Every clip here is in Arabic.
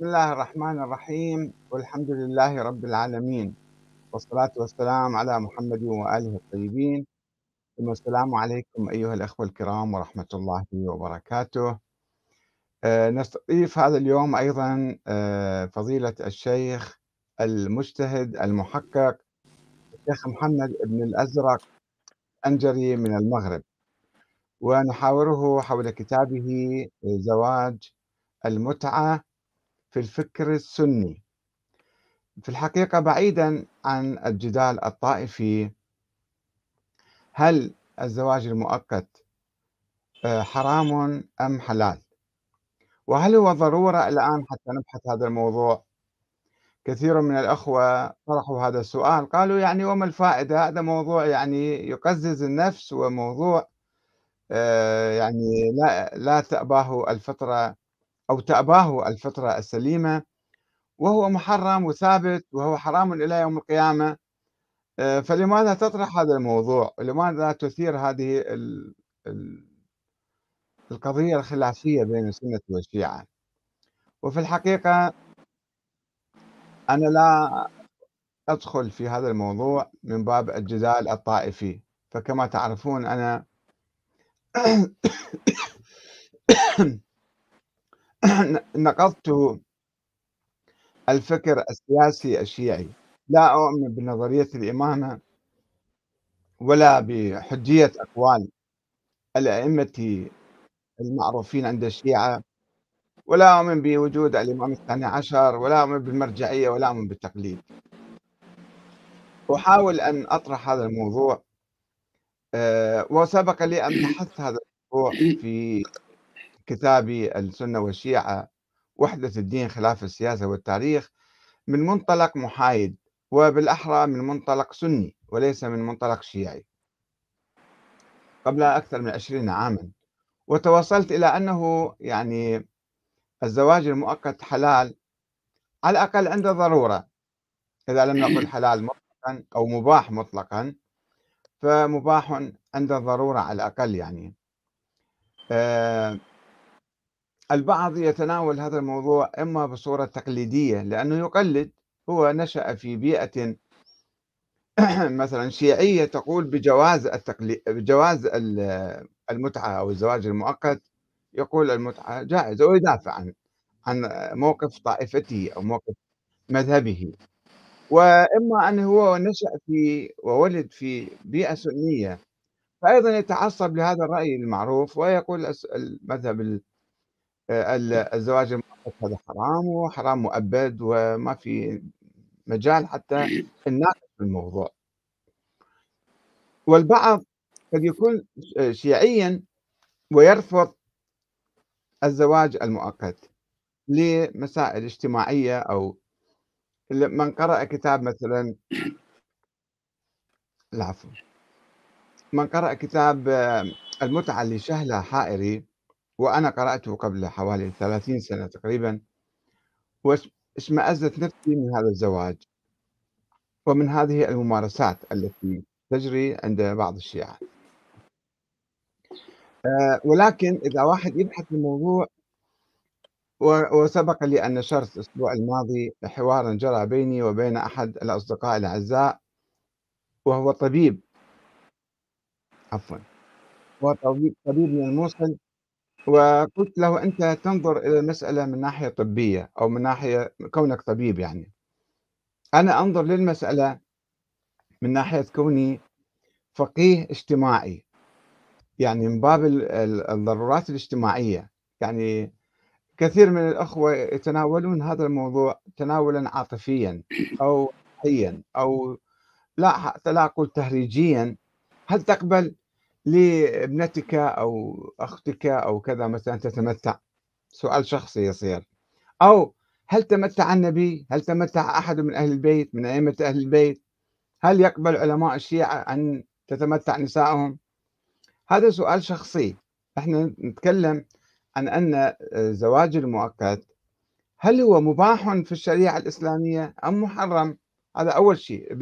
بسم الله الرحمن الرحيم، والحمد لله رب العالمين، والصلاة والسلام على محمد وآله الطيبين. ثم السلام عليكم أيها الأخوة الكرام ورحمة الله وبركاته. نستضيف هذا اليوم أيضا فضيلة الشيخ المجتهد المحقق الشيخ محمد بن الأزرق انجري من المغرب، ونحاوره حول كتابه زواج المتعة في الفكر السني، في الحقيقة بعيدا عن الجدال الطائفي. هل الزواج المؤقت حرام أم حلال؟ وهل هو ضرورة الآن حتى نبحث هذا الموضوع؟ كثير من الأخوة طرحوا هذا السؤال، قالوا يعني وما الفائدة، هذا موضوع يعني يقزز النفس، وموضوع يعني لا تأباه الفطرة أو تأباه الفطرة السليمة، وهو محرم وثابت، وهو حرام إلى يوم القيامة، فلماذا تطرح هذا الموضوع؟ لماذا تثير هذه القضية الخلافية بين السنة والشيعة؟ وفي الحقيقة أنا لا أدخل في هذا الموضوع من باب الجدال الطائفي، فكما تعرفون أنا نقضت الفكر السياسي الشيعي، لا أؤمن بنظرية الإمامة ولا بحجية أقوال الأئمة المعروفين عند الشيعة، ولا أؤمن بوجود الإمام الثاني عشر، ولا أؤمن بالمرجعية، ولا أؤمن بالتقليد. أحاول أن أطرح هذا الموضوع، وسبق لي أن بحثت هذا الموضوع في كتابي السنة والشيعة وحدة الدين خلاف السياسة والتاريخ من منطلق محايد، وبالأحرى من منطلق سني وليس من منطلق شيعي، قبل أكثر من 20 عاما. وتوصلت إلى أنه يعني الزواج المؤقت حلال على الأقل عند ضرورة، إذا لم نقل حلال مطلقا أو مباح مطلقا فمباح عند الضرورة على الأقل. يعني البعض يتناول هذا الموضوع إما بصورة تقليدية لأنه يقلد، هو نشأ في بيئة مثلا شيعية تقول بجواز المتعة أو الزواج المؤقت، يقول المتعة جائزة، ويدافع عن موقف طائفته أو موقف مذهبه. وإما أنه هو نشأ في وولد في بيئة سنية، فأيضا يتعصب لهذا الرأي المعروف ويقول المذهب الزواج المؤقت هذا حرام، وحرام مؤبد، وما في مجال حتى الناقش في الموضوع. والبعض قد يكون شيعيا ويرفض الزواج المؤقت لمسائل اجتماعية، أو من قرأ كتاب مثلا من قرأ كتاب المتعة لشهلة حائري، وأنا قرأته قبل حوالي 30 سنة تقريبا، واشمأزت نفسي من هذا الزواج ومن هذه الممارسات التي تجري عند بعض الشيعة. ولكن إذا واحد يبحث في الموضوع، وسبق لي أن نشرت الأسبوع الماضي حوارا جرى بيني وبين أحد الأصدقاء الأعزاء، وهو طبيب، طبيب من الموصل، وقلت له أنت تنظر إلى المسألة من ناحية طبية، أو من ناحية كونك طبيب، يعني أنا أنظر للمسألة من ناحية كوني فقيه اجتماعي، يعني من باب الضرورات الاجتماعية. يعني كثير من الأخوة يتناولون هذا الموضوع تناولا عاطفيا أو حيا، أو لا حتى لا أقول تهريجيا، هل تقبل لابنتك أو أختك أو كذا مثلا تتمتع، سؤال شخصي يصير، أو هل تمتع النبي، هل تمتع أحد من أهل البيت، من أئمة أهل البيت، هل يقبل علماء الشيعة أن تتمتع نسائهم؟ هذا سؤال شخصي. احنا نتكلم عن أن الزواج المؤقت هل هو مباح في الشريعة الإسلامية أم محرم؟ هذا أول شيء،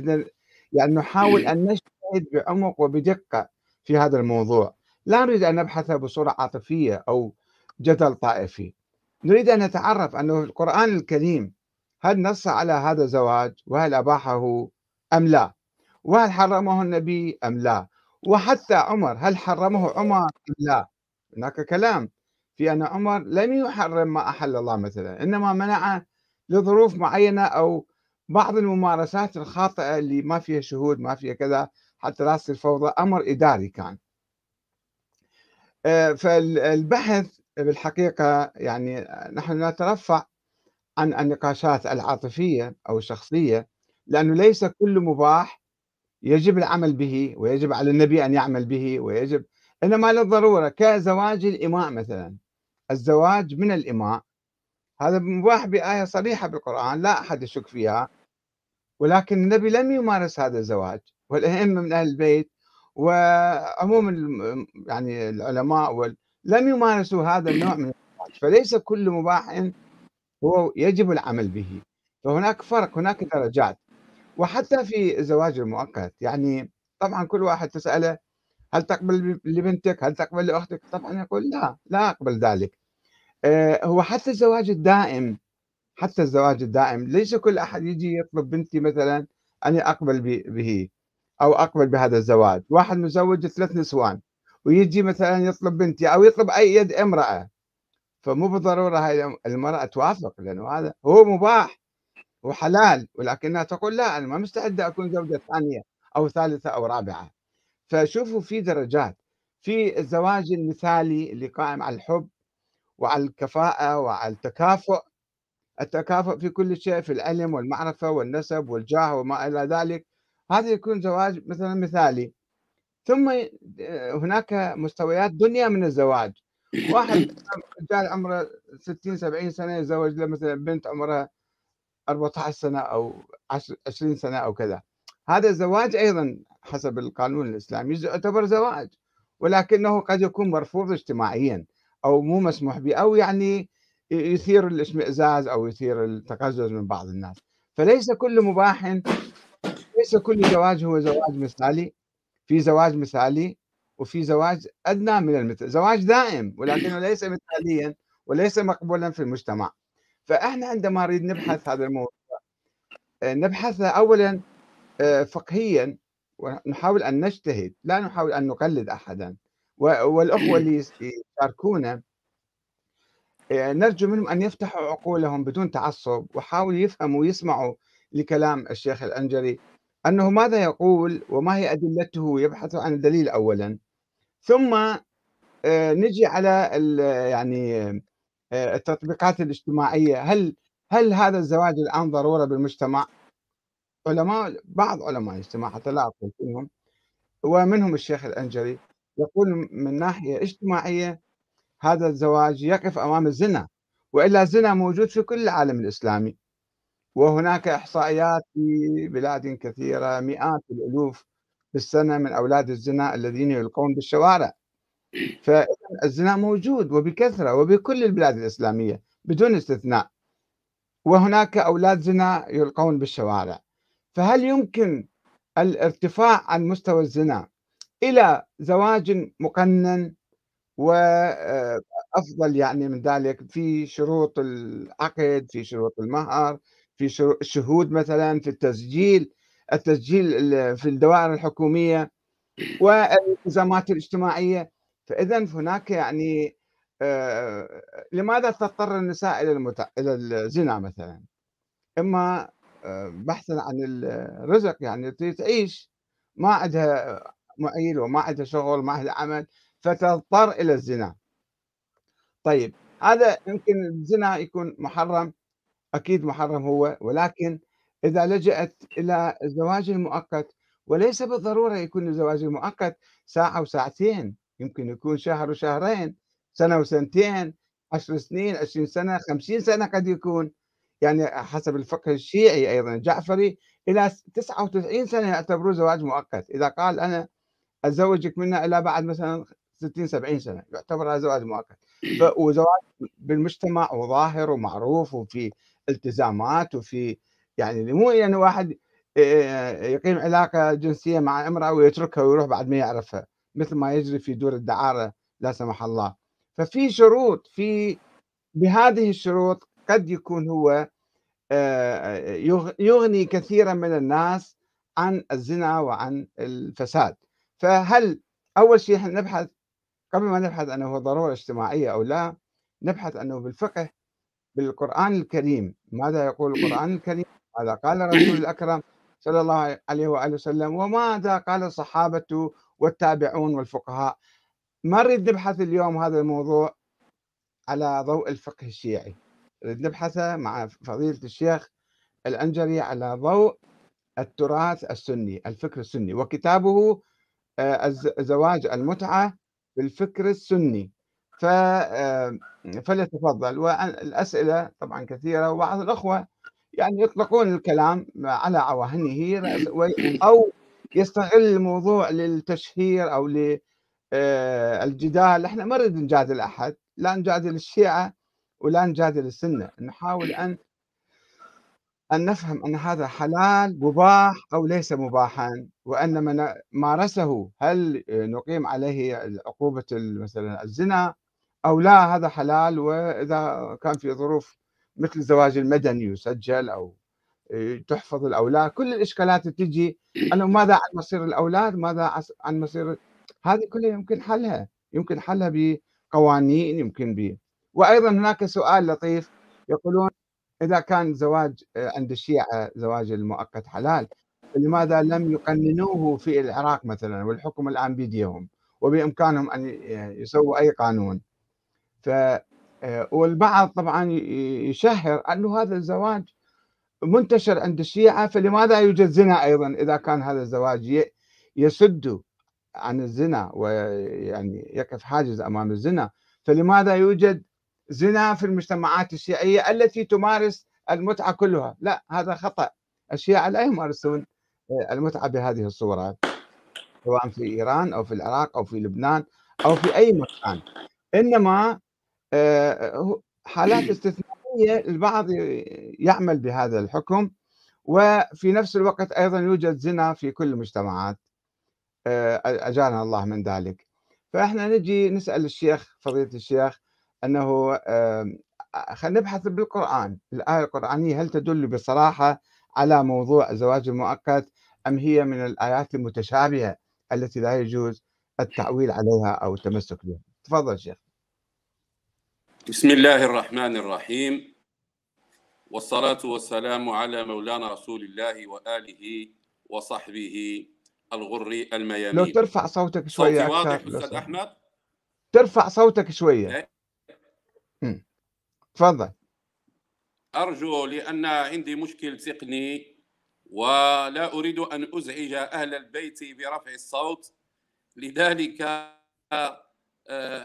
يعني نحاول أن نجتهد بعمق وبدقة في هذا الموضوع، لا نريد أن نبحثه بصورة عاطفية أو جدل طائفي. نريد أن نتعرف أنه القرآن الكريم هل نص على هذا الزواج، وهل أباحه أم لا، وهل حرمه النبي أم لا، وحتى عمر هل حرمه عمر أم لا. هناك كلام في أن عمر لم يحرم ما أحل الله مثلا، إنما منع لظروف معينة أو بعض الممارسات الخاطئة اللي ما فيها شهود ما فيها كذا حتى لا تصير فوضى، أمر إداري كان. فالبحث بالحقيقة يعني نحن نترفع عن النقاشات العاطفية أو الشخصية، لأنه ليس كل مباح يجب العمل به ويجب على النبي أن يعمل به ويجب، إنما للضرورة كزواج الإماء مثلا، الزواج من الإماء هذا مباح بآية صريحة بالقرآن لا أحد يشك فيها، ولكن النبي لم يمارس هذا الزواج والأئمة من أهل البيت وعموم يعني العلماء لم يمارسوا هذا النوع من الزواج، فليس كل مباح هو يجب العمل به، فهناك فرق، هناك درجات. وحتى في الزواج المؤقت يعني طبعا كل واحد تسأله هل تقبل لبنتك هل تقبل لأختك، طبعا يقول لا أقبل ذلك. هو حتى الزواج الدائم، حتى الزواج الدائم ليس كل أحد يجي يطلب بنتي مثلا أن أقبل به أو أقبل بهذا الزواج، واحد مزوج 3 نسوان ويجي مثلا يطلب بنتي أو يطلب أي يد امرأة، فمو بالضرورة هاي المرأة توافق، لأنه هذا هو مباح وحلال ولكنها تقول لا أنا ما مستعدة أكون زوجة ثانية أو ثالثة أو رابعة. فشوفوا في درجات في الزواج المثالي اللي قائم على الحب وعلى الكفاءة وعلى التكافؤ، التكافؤ في كل شيء في العلم والمعرفة والنسب والجاه وما إلى ذلك، هذا يكون زواج مثلا مثالي. ثم هناك مستويات دنيا من الزواج، واحد رجال عمره 60-70 سنة يتزوج له مثلا بنت عمرها 14 سنة أو 20 سنة أو كذا، هذا الزواج أيضا حسب القانون الإسلامي يعتبر زواج، ولكنه قد يكون مرفوض اجتماعيا أو مو مسموح به أو يعني يثير الاشمئزاز أو يثير التقزز من بعض الناس. فليس كل مباح، ليس كل زواج هو زواج مثالي، في زواج مثالي وفي زواج أدنى من المثل، زواج دائم ولكنه ليس مثاليا وليس مقبولا في المجتمع. فإحنا عندما نريد نبحث هذا الموضوع نبحث أولا فقهيا ونحاول أن نجتهد، لا نحاول أن نقلد أحدا. والأخوة اللي يشاركونا نرجو منهم أن يفتحوا عقولهم بدون تعصب وحاولوا يفهموا ويسمعوا لكلام الشيخ الأنجري أنه ماذا يقول وما هي أدلته، يبحث عن الدليل أولا، ثم نجي على يعني التطبيقات الاجتماعية. هل هذا الزواج الآن ضرورة بالمجتمع؟ بعض علماء الاجتماع حتى لا أقول فيهم ومنهم الشيخ الأنجري يقول من ناحية اجتماعية هذا الزواج يقف أمام الزنا، وإلا الزنا موجود في كل العالم الإسلامي، وهناك إحصائيات في بلاد كثيرة مئات الألوف بالسنة من أولاد الزنا الذين يلقون بالشوارع، فالزنا موجود وبكثرة وبكل البلاد الإسلامية بدون استثناء، وهناك أولاد زنا يلقون بالشوارع. فهل يمكن الارتفاع عن مستوى الزنا إلى زواج مقنن وأفضل يعني من ذلك في شروط العقد، في شروط المهر، في شهود مثلا، في التسجيل في الدوائر الحكومية والالتزامات الاجتماعية؟ فإذا هناك يعني لماذا تضطر النساء إلى الزنا مثلا؟ إما بحثا عن الرزق، يعني تعيش ما عندها معيل وما عندها شغل ما عندها عمل فتضطر إلى الزنا. طيب هذا يمكن الزنا يكون محرم، أكيد محرم هو، ولكن إذا لجأت إلى الزواج المؤقت، وليس بالضرورة يكون الزواج المؤقت ساعة وساعتين، يمكن يكون شهر وشهرين، سنة وسنتين، 10 سنين، 20 سنة، 50 سنة قد يكون، يعني حسب الفقه الشيعي أيضا الجعفري إلى 99 سنة يعتبروه زواج مؤقت. إذا قال أنا أتزوجك منها إلى بعد مثلا 60-70 سنة يعتبر هذا زواج مؤقت، وزواج بالمجتمع وظاهر ومعروف وفي التزامات وفي يعني مو يعني واحد يقيم علاقة جنسية مع امرأة ويتركها ويروح بعد ما يعرفها مثل ما يجري في دور الدعارة لا سمح الله. ففي شروط، في بهذه الشروط قد يكون هو يغني كثيرا من الناس عن الزنا وعن الفساد. فهل أول شيء نبحث قبل ما نبحث أنه ضرورة اجتماعية أو لا، نبحث أنه بالفقه بالقرآن الكريم ماذا يقول القرآن الكريم، ماذا قال رسول الأكرم صلى الله عليه وآله وسلم، وماذا قال الصحابة والتابعون والفقهاء. ما نريد نبحث اليوم هذا الموضوع على ضوء الفقه الشيعي، نريد نبحثه مع فضيلة الشيخ الأنجري على ضوء التراث السني، الفكر السني، وكتابه الزواج المتعة بالفكر السني. فليتفضل. والأسئلة طبعا كثيرة، وبعض الأخوة يعني يطلقون الكلام على عواهنه أو يستغل الموضوع للتشهير أو للجدال. احنا ما نريد نجادل أحد، لا نجادل الشيعة ولا نجادل السنة، نحاول أن نفهم أن هذا حلال مباح أو ليس مباحا، وأن من مارسه هل نقيم عليه عقوبة مثلا الزنا أو لا، هذا حلال، وإذا كان في ظروف مثل الزواج المدني يسجل أو تحفظ الأولاد. كل الإشكالات تجي أنه ماذا عن مصير الأولاد، ماذا عن مصير، هذه كلها يمكن حلها، يمكن حلها بقوانين، يمكن وأيضا هناك سؤال لطيف يقولون إذا كان زواج عند الشيعة زواج المؤقت حلال، لماذا لم يقننوه في العراق مثلا، والحكم الآن بيديهم وبإمكانهم أن يسووا أي قانون. والبعض طبعا يشهر أنه هذا الزواج منتشر عند الشيعة، فلماذا يوجد زنا أيضا إذا كان هذا الزواج يسد عن الزنا ويعني يقف حاجز أمام الزنا، فلماذا يوجد زنا في المجتمعات الشيعية التي تمارس المتعة كلها؟ لا، هذا خطأ. الشيعة لا يمارسون المتعة بهذه الصورة، سواء في إيران أو في العراق أو في لبنان أو في أي مكان، إنما حالات استثنائية البعض يعمل بهذا الحكم. وفي نفس الوقت أيضا يوجد زنا في كل المجتمعات، أجارنا الله من ذلك. فإحنا نجي نسأل الشيخ فضيلة الشيخ أنه خلينا نبحث بالقرآن، الآية القرآنية هل تدل بصراحة على موضوع الزواج المؤقت، أم هي من الآيات المتشابهة التي لا يجوز التعويل عليها أو التمسك بها؟ تفضل شيخ. بسم الله الرحمن الرحيم، والصلاة والسلام على مولانا رسول الله وآله وصحبه الغر الميامين. لو ترفع صوتك شوية. صوتي واضح أستاذ أحمد؟ ترفع صوتك شوية. تفضل. أرجو، لأن عندي مشكل تقني ولا أريد أن أزعج أهل البيت برفع الصوت، لذلك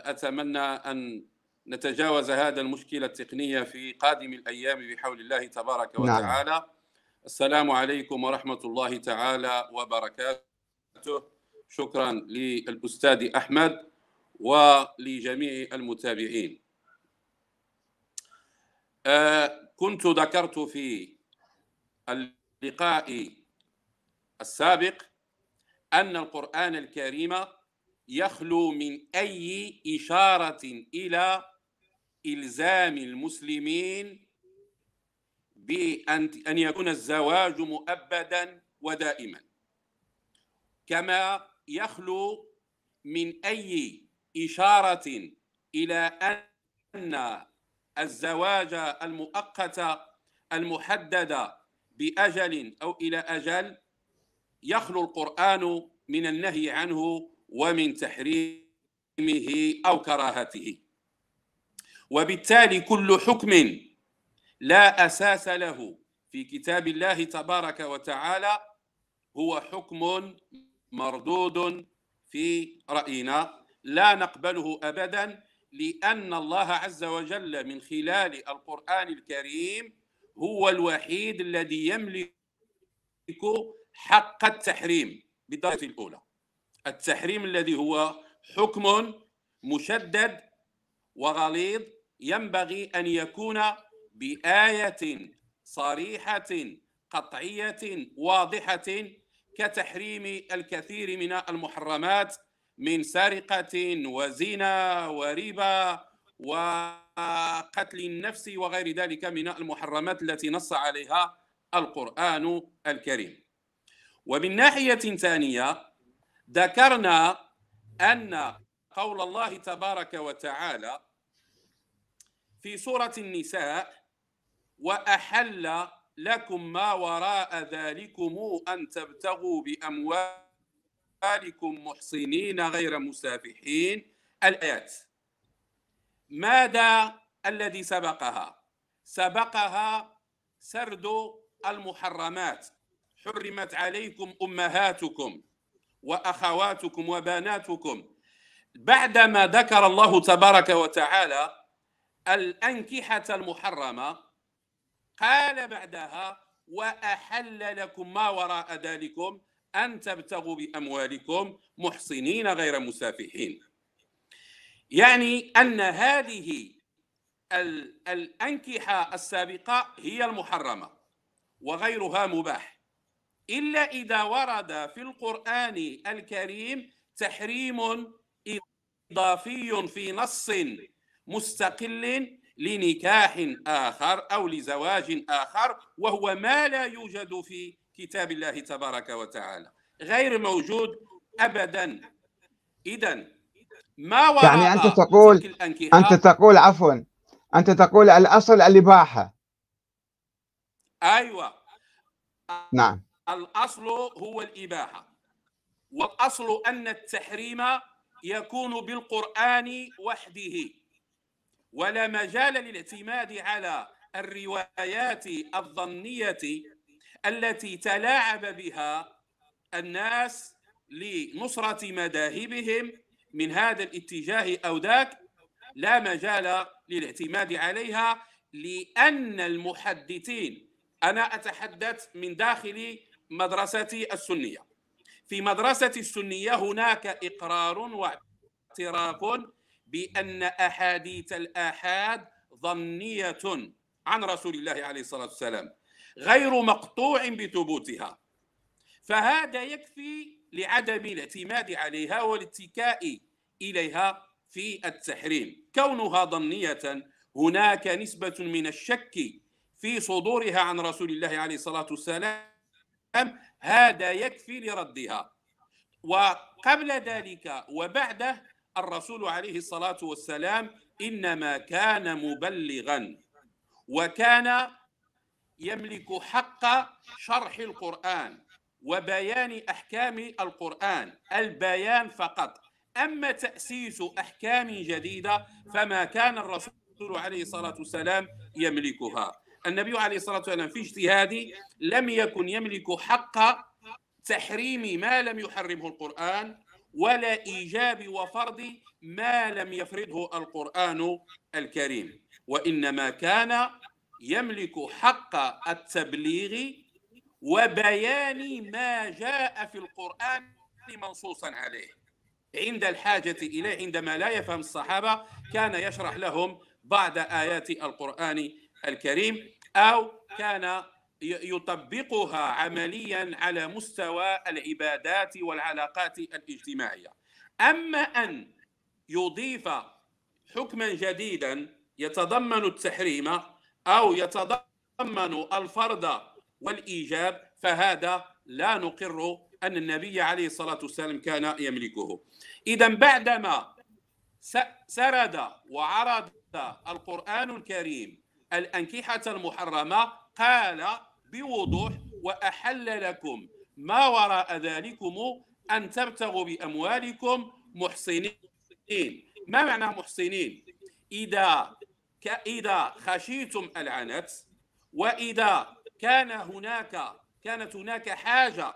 أتمنى أن نتجاوز هذا المشكل التقني في قادم الأيام بحول الله تبارك وتعالى. نعم. السلام عليكم ورحمة الله تعالى وبركاته. شكرا للأستاذ أحمد ولجميع المتابعين. كنت ذكرت في اللقاء السابق أن القرآن الكريم يخلو من أي إشارة إلى إلزام المسلمين بأن يكون الزواج مؤبدا ودائما، كما يخلو من أي إشارة إلى أن الزواج المؤقت المحدد بأجل أو إلى أجل يخلو القرآن من النهي عنه ومن تحريمه أو كراهته. وبالتالي كل حكم لا أساس له في كتاب الله تبارك وتعالى هو حكم مردود في رأينا، لا نقبله أبداً، لأن الله عز وجل من خلال القرآن الكريم هو الوحيد الذي يملك حق التحريم بالدرجة الأولى، التحريم الذي هو حكم مشدد وغليظ ينبغي أن يكون بآية صريحة قطعية واضحة، كتحريم الكثير من المحرمات من سرقة وزنا وربا قتل النفس وغير ذلك من المحرمات التي نص عليها القرآن الكريم. ومن ناحية ثانية ذكرنا أن قول الله تبارك وتعالى في سورة النساء وأحل لكم ما وراء ذلكم أن تبتغوا بأموالكم محصنين غير مسافحين الآيات. ماذا الذي سبقها؟ سبقها سرد المحرمات. حرمت عليكم أمهاتكم وأخواتكم وبناتكم. بعدما ذكر الله تبارك وتعالى الأنكحة المحرمة قال بعدها وأحل لكم ما وراء ذلكم أن تبتغوا بأموالكم محصنين غير مسافحين. يعني أن هذه الأنكحة السابقة هي المحرمة وغيرها مباح، إلا إذا ورد في القرآن الكريم تحريم إضافي في نص مستقل لنكاح آخر أو لزواج آخر، وهو ما لا يوجد في كتاب الله تبارك وتعالى، غير موجود أبدا. إذن ما وراء يعني أنت تقول عفوا، أنت تقول الأصل الإباحة. أيوة نعم، الأصل هو الإباحة، والأصل أن التحريم يكون بالقرآن وحده، ولا مجال للاعتماد على الروايات الظنية التي تلاعب بها الناس لنصرة مذاهبهم من هذا الاتجاه أو ذاك. لا مجال للاعتماد عليها، لأن المحدثين، أنا أتحدث من داخل مدرستي السنية، في مدرسة السنية هناك إقرار واعتراف بأن أحاديث الآحاد ظنية عن رسول الله عليه الصلاة والسلام غير مقطوع بثبوتها، فهذا يكفي لعدم الاعتماد عليها والاتكاء إليها في التحريم. كونها ظنية هناك نسبة من الشك في صدورها عن رسول الله عليه الصلاة والسلام، هذا يكفي لردها. وقبل ذلك وبعده الرسول عليه الصلاة والسلام إنما كان مبلغا، وكان يملك حق شرح القرآن وبيان أحكام القرآن، البيان فقط. أما تأسيس أحكام جديدة فما كان الرسول عليه الصلاة والسلام يملكها. النبي عليه الصلاة والسلام في اجتهادي لم يكن يملك حق تحريم ما لم يحرمه القرآن، ولا إيجاب وفرض ما لم يفرضه القرآن الكريم، وإنما كان يملك حق التبليغ وبيان ما جاء في القرآن منصوصا عليه عند الحاجة إليه. عندما لا يفهم الصحابة كان يشرح لهم بعض آيات القرآن الكريم، أو كان يطبقها عمليا على مستوى العبادات والعلاقات الاجتماعية. أما أن يضيف حكما جديدا يتضمن التحريم أو يتضمن الفرض والإيجاب فهذا لا نقر أن النبي عليه الصلاة والسلام كان يملكه. إذن بعدما سرد وعرض القرآن الكريم الأنكحة المحرمة قال بوضوح وأحل لكم ما وراء ذلكم أن تبتغوا بأموالكم محصنين. ما معنى محصنين؟ إذا خشيتم العنت، وإذا كانت هناك حاجة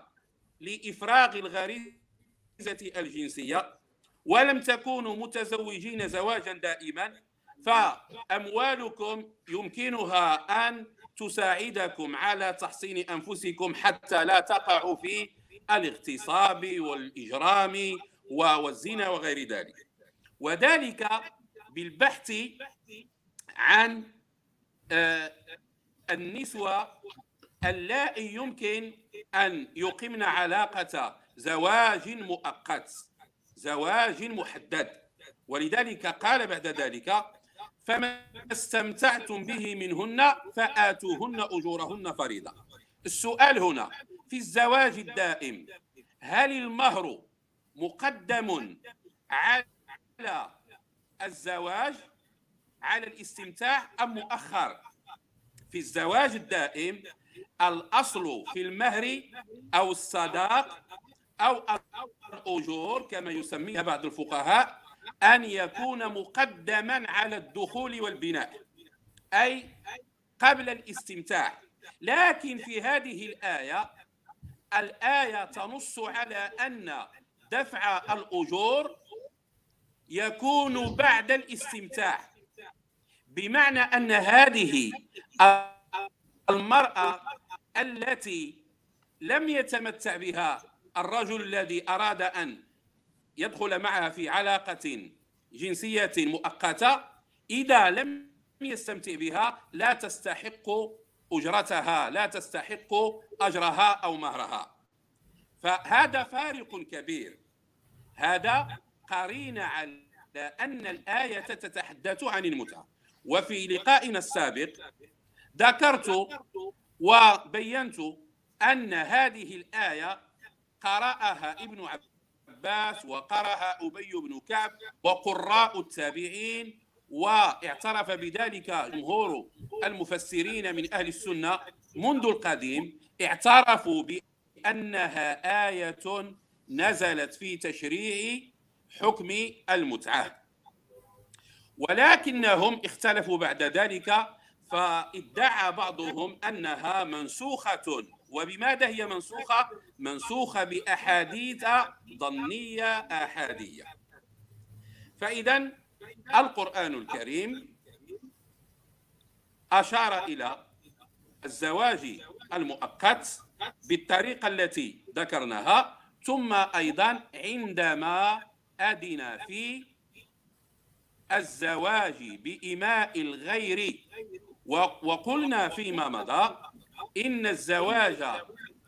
لإفراغ الغريزة الجنسية ولم تكونوا متزوجين زواجا دائما، فأموالكم يمكنها أن تساعدكم على تحصين أنفسكم حتى لا تقعوا في الاغتصاب والإجرام والزنا وغير ذلك، وذلك بالبحث عن النسوة اللائي يمكن أن يقمن علاقة زواج مؤقت، زواج محدد. ولذلك قال بعد ذلك فما استمتعتم به منهن فآتوهن أجورهن فريضة. السؤال هنا في الزواج الدائم، هل المهر مقدم على الزواج على الاستمتاع أم مؤخر؟ في الزواج الدائم الأصل في المهر أو الصداق أو الأجور كما يسميها بعض الفقهاء أن يكون مقدما على الدخول والبناء، أي قبل الاستمتاع. لكن في هذه الآية، الآية تنص على أن دفع الأجور يكون بعد الاستمتاع، بمعنى أن هذه المرأة التي لم يتمتع بها الرجل الذي أراد أن يدخل معها في علاقة جنسية مؤقتة، إذا لم يستمتع بها لا تستحق أجرتها، لا تستحق أجرها أو مهرها. فهذا فارق كبير، هذا قرين على أن الآية تتحدث عن المتعة. وفي لقائنا السابق ذكرت وبينت أن هذه الآية قرأها ابن عباس وقرأها أبي بن كعب وقراء التابعين، واعترف بذلك جمهور المفسرين من أهل السنة منذ القديم، اعترفوا بأنها آية نزلت في تشريع حكم المتعة. ولكنهم اختلفوا بعد ذلك، فادعى بعضهم أنها منسوخة. وبماذا هي منسوخة؟ منسوخة بأحاديث ظنية أحادية. فإذا القرآن الكريم أشار إلى الزواج المؤقت بالطريقة التي ذكرناها، ثم أيضا عندما أدنى في الزواج بإماء الغير، وقلنا فيما مضى إن الزواج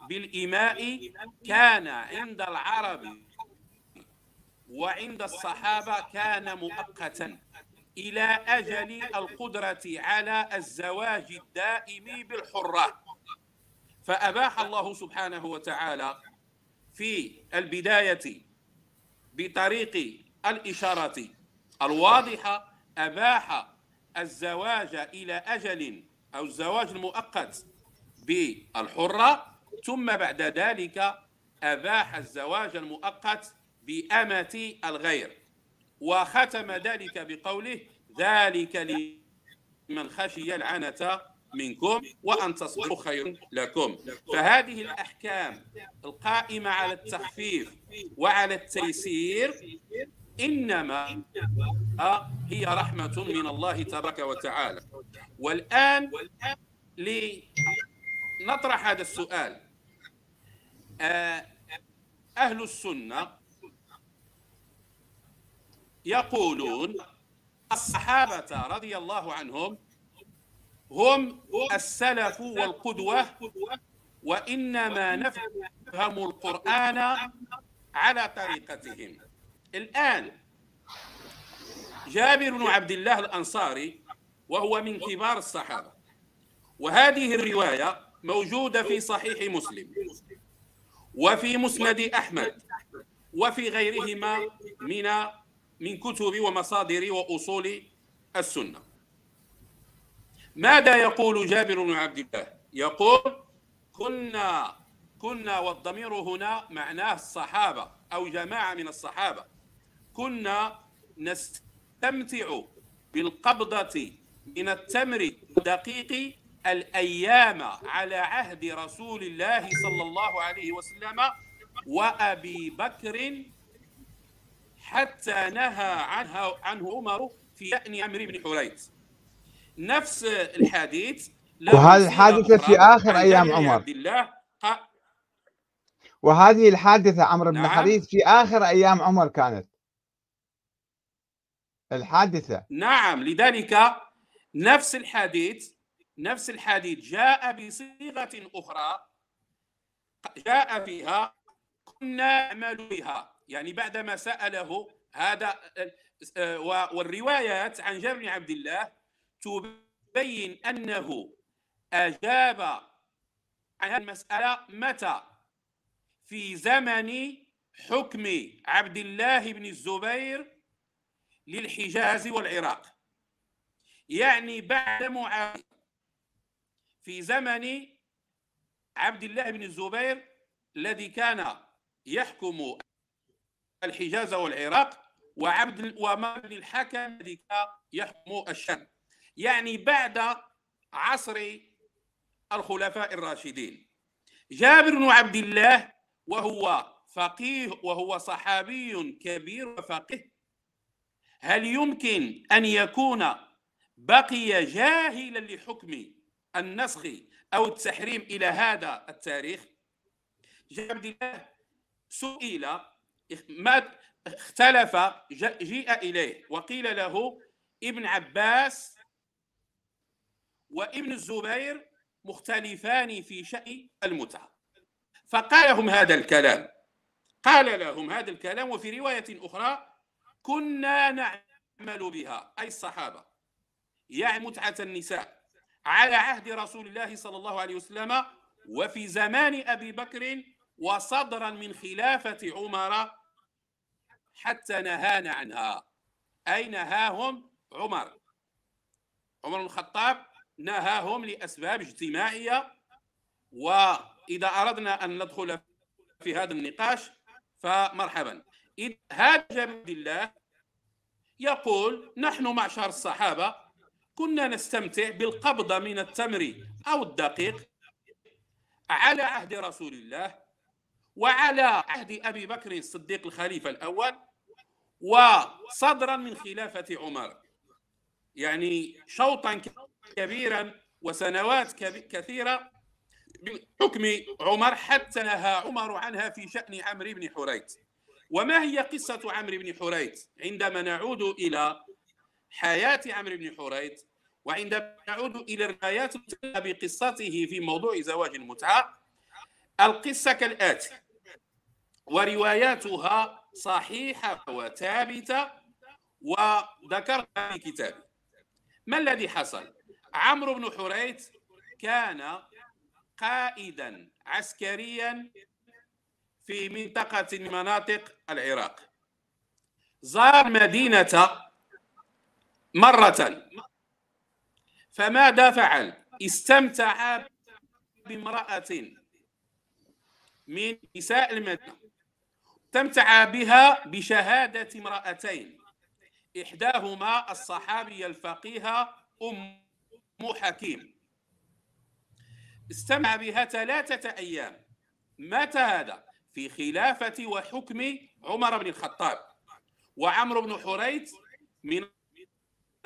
بالإماء كان عند العرب وعند الصحابة كان مؤقتا إلى أجل القدرة على الزواج الدائم بالحرة. فأباح الله سبحانه وتعالى في البداية بطريق الإشارة الواضحة، أباح الزواج إلى أجل أو الزواج المؤقت بالحرة، ثم بعد ذلك أباح الزواج المؤقت بأمة الغير، وختم ذلك بقوله ذلك لمن خشي العنة منكم وأن تصبروا خير لكم. فهذه الأحكام القائمة على التخفيف وعلى التيسير إنما هي رحمة من الله تبارك وتعالى. والآن لنطرح هذا السؤال، أهل السنة يقولون الصحابة رضي الله عنهم هم السلف والقدوة، وإنما نفهم القرآن على طريقتهم. الآن جابر بن عبد الله الأنصاري وهو من كبار الصحابة، وهذه الرواية موجودة في صحيح مسلم وفي مسند أحمد وفي غيرهما من كتب ومصادر وأصول السنة. ماذا يقول جابر بن عبد الله؟ يقول كنا والضمير هنا معناه الصحابة أو جماعة من الصحابة، كنا نستمتع بالقبضة من التمر الدقيق الأيام على عهد رسول الله صلى الله عليه وسلم وأبي بكر حتى نهى عنه عمر في شأن عمرو بن حريث. نفس الحديث، وهذه الحادثة في آخر أيام عمر، وهذه الحادثة عمرو بن حريث في آخر أيام عمر كانت الحادثة. نعم، لذلك نفس الحديث جاء بصيغة أخرى، جاء فيها كنا نعمل بها، يعني بعدما سأله هذا. والروايات عن جابر بن عبد الله تبين أنه أجاب عن هذه المسألة متى؟ في زمن حكم عبد الله بن الزبير للحجاز والعراق، يعني بعد معاوية، في زمن عبد الله بن الزبير الذي كان يحكم الحجاز والعراق، وعمرو بن الحكم الذي كان يحكم الشام، يعني بعد عصر الخلفاء الراشدين. جابر بن عبد الله وهو فقيه وهو صحابي كبير وفقيه، هل يمكن أن يكون بقي جاهلا لحكم النسخ أو التحريم إلى هذا التاريخ؟ جابر بن عبد الله سئل، ما اختلف، جيء إليه وقيل له ابن عباس وابن الزبير مختلفان في شأن المتعة، فقال لهم هذا الكلام، قال لهم هذا الكلام. وفي رواية أخرى كنا نعمل بها، أي الصحابة، يعني متعة النساء على عهد رسول الله صلى الله عليه وسلم وفي زمان أبي بكر وصدرا من خلافة عمر حتى نهانا عنها، أي نهاهم عمر بن الخطاب، نهاهم لأسباب اجتماعية. وإذا أردنا أن ندخل في هذا النقاش فمرحبا. إذ هذا جابر بن الله يقول نحن معشر الصحابة كنا نستمتع بالقبضة من التمر أو الدقيق على عهد رسول الله وعلى عهد أبي بكر الصديق الخليفة الأول وصدرا من خلافة عمر، يعني شوطا كبيرا وسنوات كثيرة من حكم عمر حتى نهى عمر عنها في شأن عمرو بن حريث. وما هي قصة عمرو بن حريث؟ عندما نعود إلى حياة عمرو بن حريث وعندما نعود إلى الروايات بقصته في موضوع زواج المتعة، القصة كالآتي، ورواياتها صحيحة وثابتة وذكرها في كتابي. ما الذي حصل؟ عمرو بن حريث كان قائدا عسكريا في منطقة من مناطق العراق، زار مدينة مرة، فماذا فعل؟ استمتع بامرأة من نساء المدينة، استمتع بها بشهادة امرأتين، إحداهما الصحابية الفقيهة أم حكيم، استمتع بها 3 أيام. متى هذا؟ في خلافة وحكم عمر بن الخطاب. وعمرو بن حريث من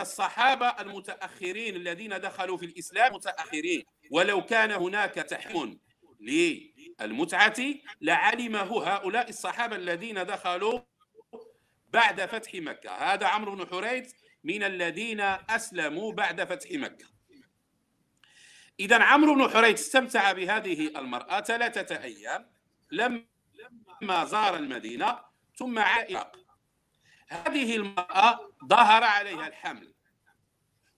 الصحابة المتأخرين الذين دخلوا في الإسلام متأخرين، ولو كان هناك تحريم للمتعة لعلمه هؤلاء الصحابة الذين دخلوا بعد فتح مكة. هذا عمرو بن حريث من الذين أسلموا بعد فتح مكة. إذن عمرو بن حريث استمتع بهذه المرأة 3 أيام لما زار المدينة ثم عائق. هذه المرأة ظهر عليها الحمل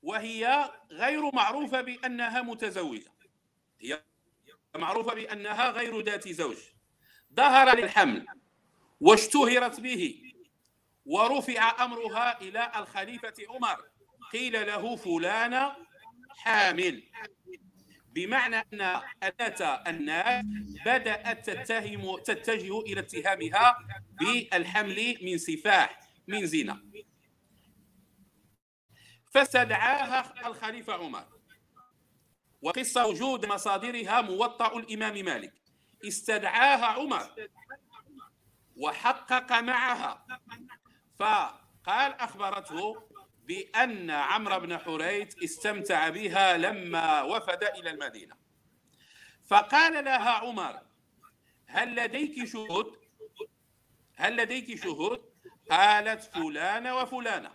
وهي غير معروفة بأنها متزوجة، هي معروفة بأنها غير ذات زوج. ظهر عليها الحمل واشتهرت به ورفع أمرها إلى الخليفة عمر، قيل له فلانة حامل، بمعنى أن الناس بدأت تتجه إلى اتهامها بالحمل من سفاح، من زنا. فاستدعاها الخليفة عمر، وقصة وجود مصادرها موطأ الإمام مالك. استدعاها عمر وحقق معها، فقال أخبرته بأن عمرو بن حريث استمتع بها لما وفد إلى المدينة. فقال لها عمر هل لديك شهود؟ قالت فلانة وفلانة،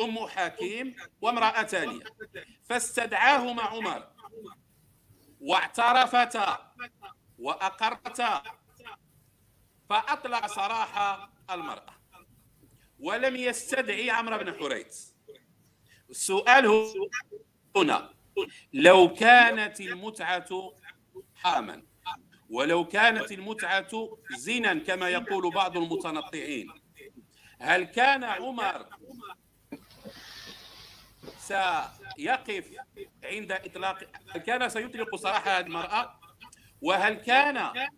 أم حكيم وامرأتان. فاستدعاهما عمر واعترفتا وأقرتا، فأطلق سراح المرأة ولم يستدعي عمرو بن حريث. السؤال هنا لو كانت المتعة حراما ولو كانت المتعة زنا كما يقول بعض المتنطعين، هل كان عمر سيقف عند إطلاق، هل كان سيطلق سراح هذه المرأة؟ وهل كان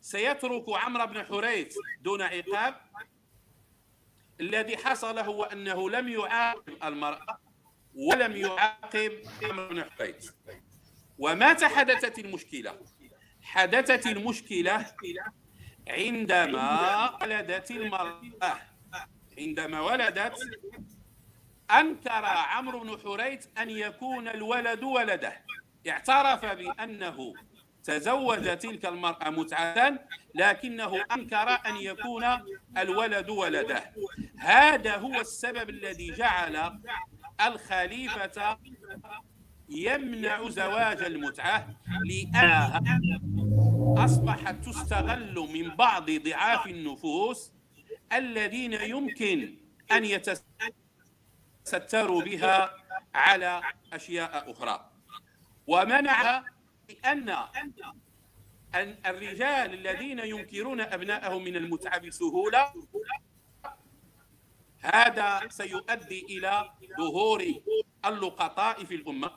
سيترك عمرو بن حريث دون عقاب؟ الذي حصل هو أنه لم يعاقب المرأة ولم يعاقب عمرو بن حريث. ومتى حدثت المشكلة؟ حدثت المشكلة عندما ولدت المرأة، عندما ولدت أنكر عمرو بن حريث أن يكون الولد ولده، اعترف بأنه تزوج تلك المرأة متعة لكنه أنكر أن يكون الولد ولده. هذا هو السبب الذي جعل الخليفة يمنع زواج المتعة، لأنها أصبحت تستغل من بعض ضعاف النفوس الذين يمكن أن يتستروا بها على أشياء أخرى. ومنع لأن الرجال الذين ينكرون أبنائهم من المتعة بسهولة هذا سيؤدي إلى ظهور اللقطاء في الأمة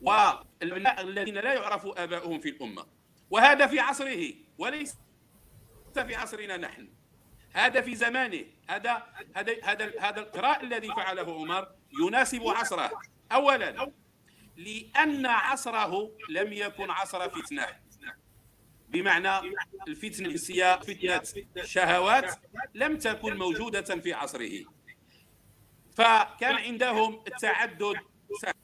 والأبناء الذين لا يعرف آباؤهم في الأمة. وهذا في عصره وليس في عصرنا نحن، هذا في زمانه. هذا القراء الذي فعله عمر يناسب عصره. أولا لأن عصره لم يكن عصر فتنة، بمعنى الفتنة الجنسية فتنة الشهوات لم تكن موجودة في عصره، فكان عندهم التعدد سهل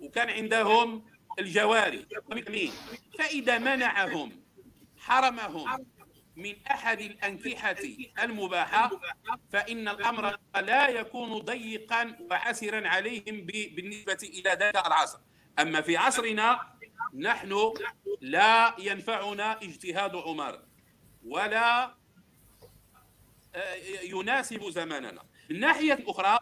وكان عندهم الجواري. فإذا منعهم حرمهم من أحد الأنكحة المباحة فإن الأمر لا يكون ضيقا وعسرا عليهم بالنسبة إلى ذلك العصر. أما في عصرنا نحن لا ينفعنا اجتهاد عمر ولا يناسب زماننا. من ناحية أخرى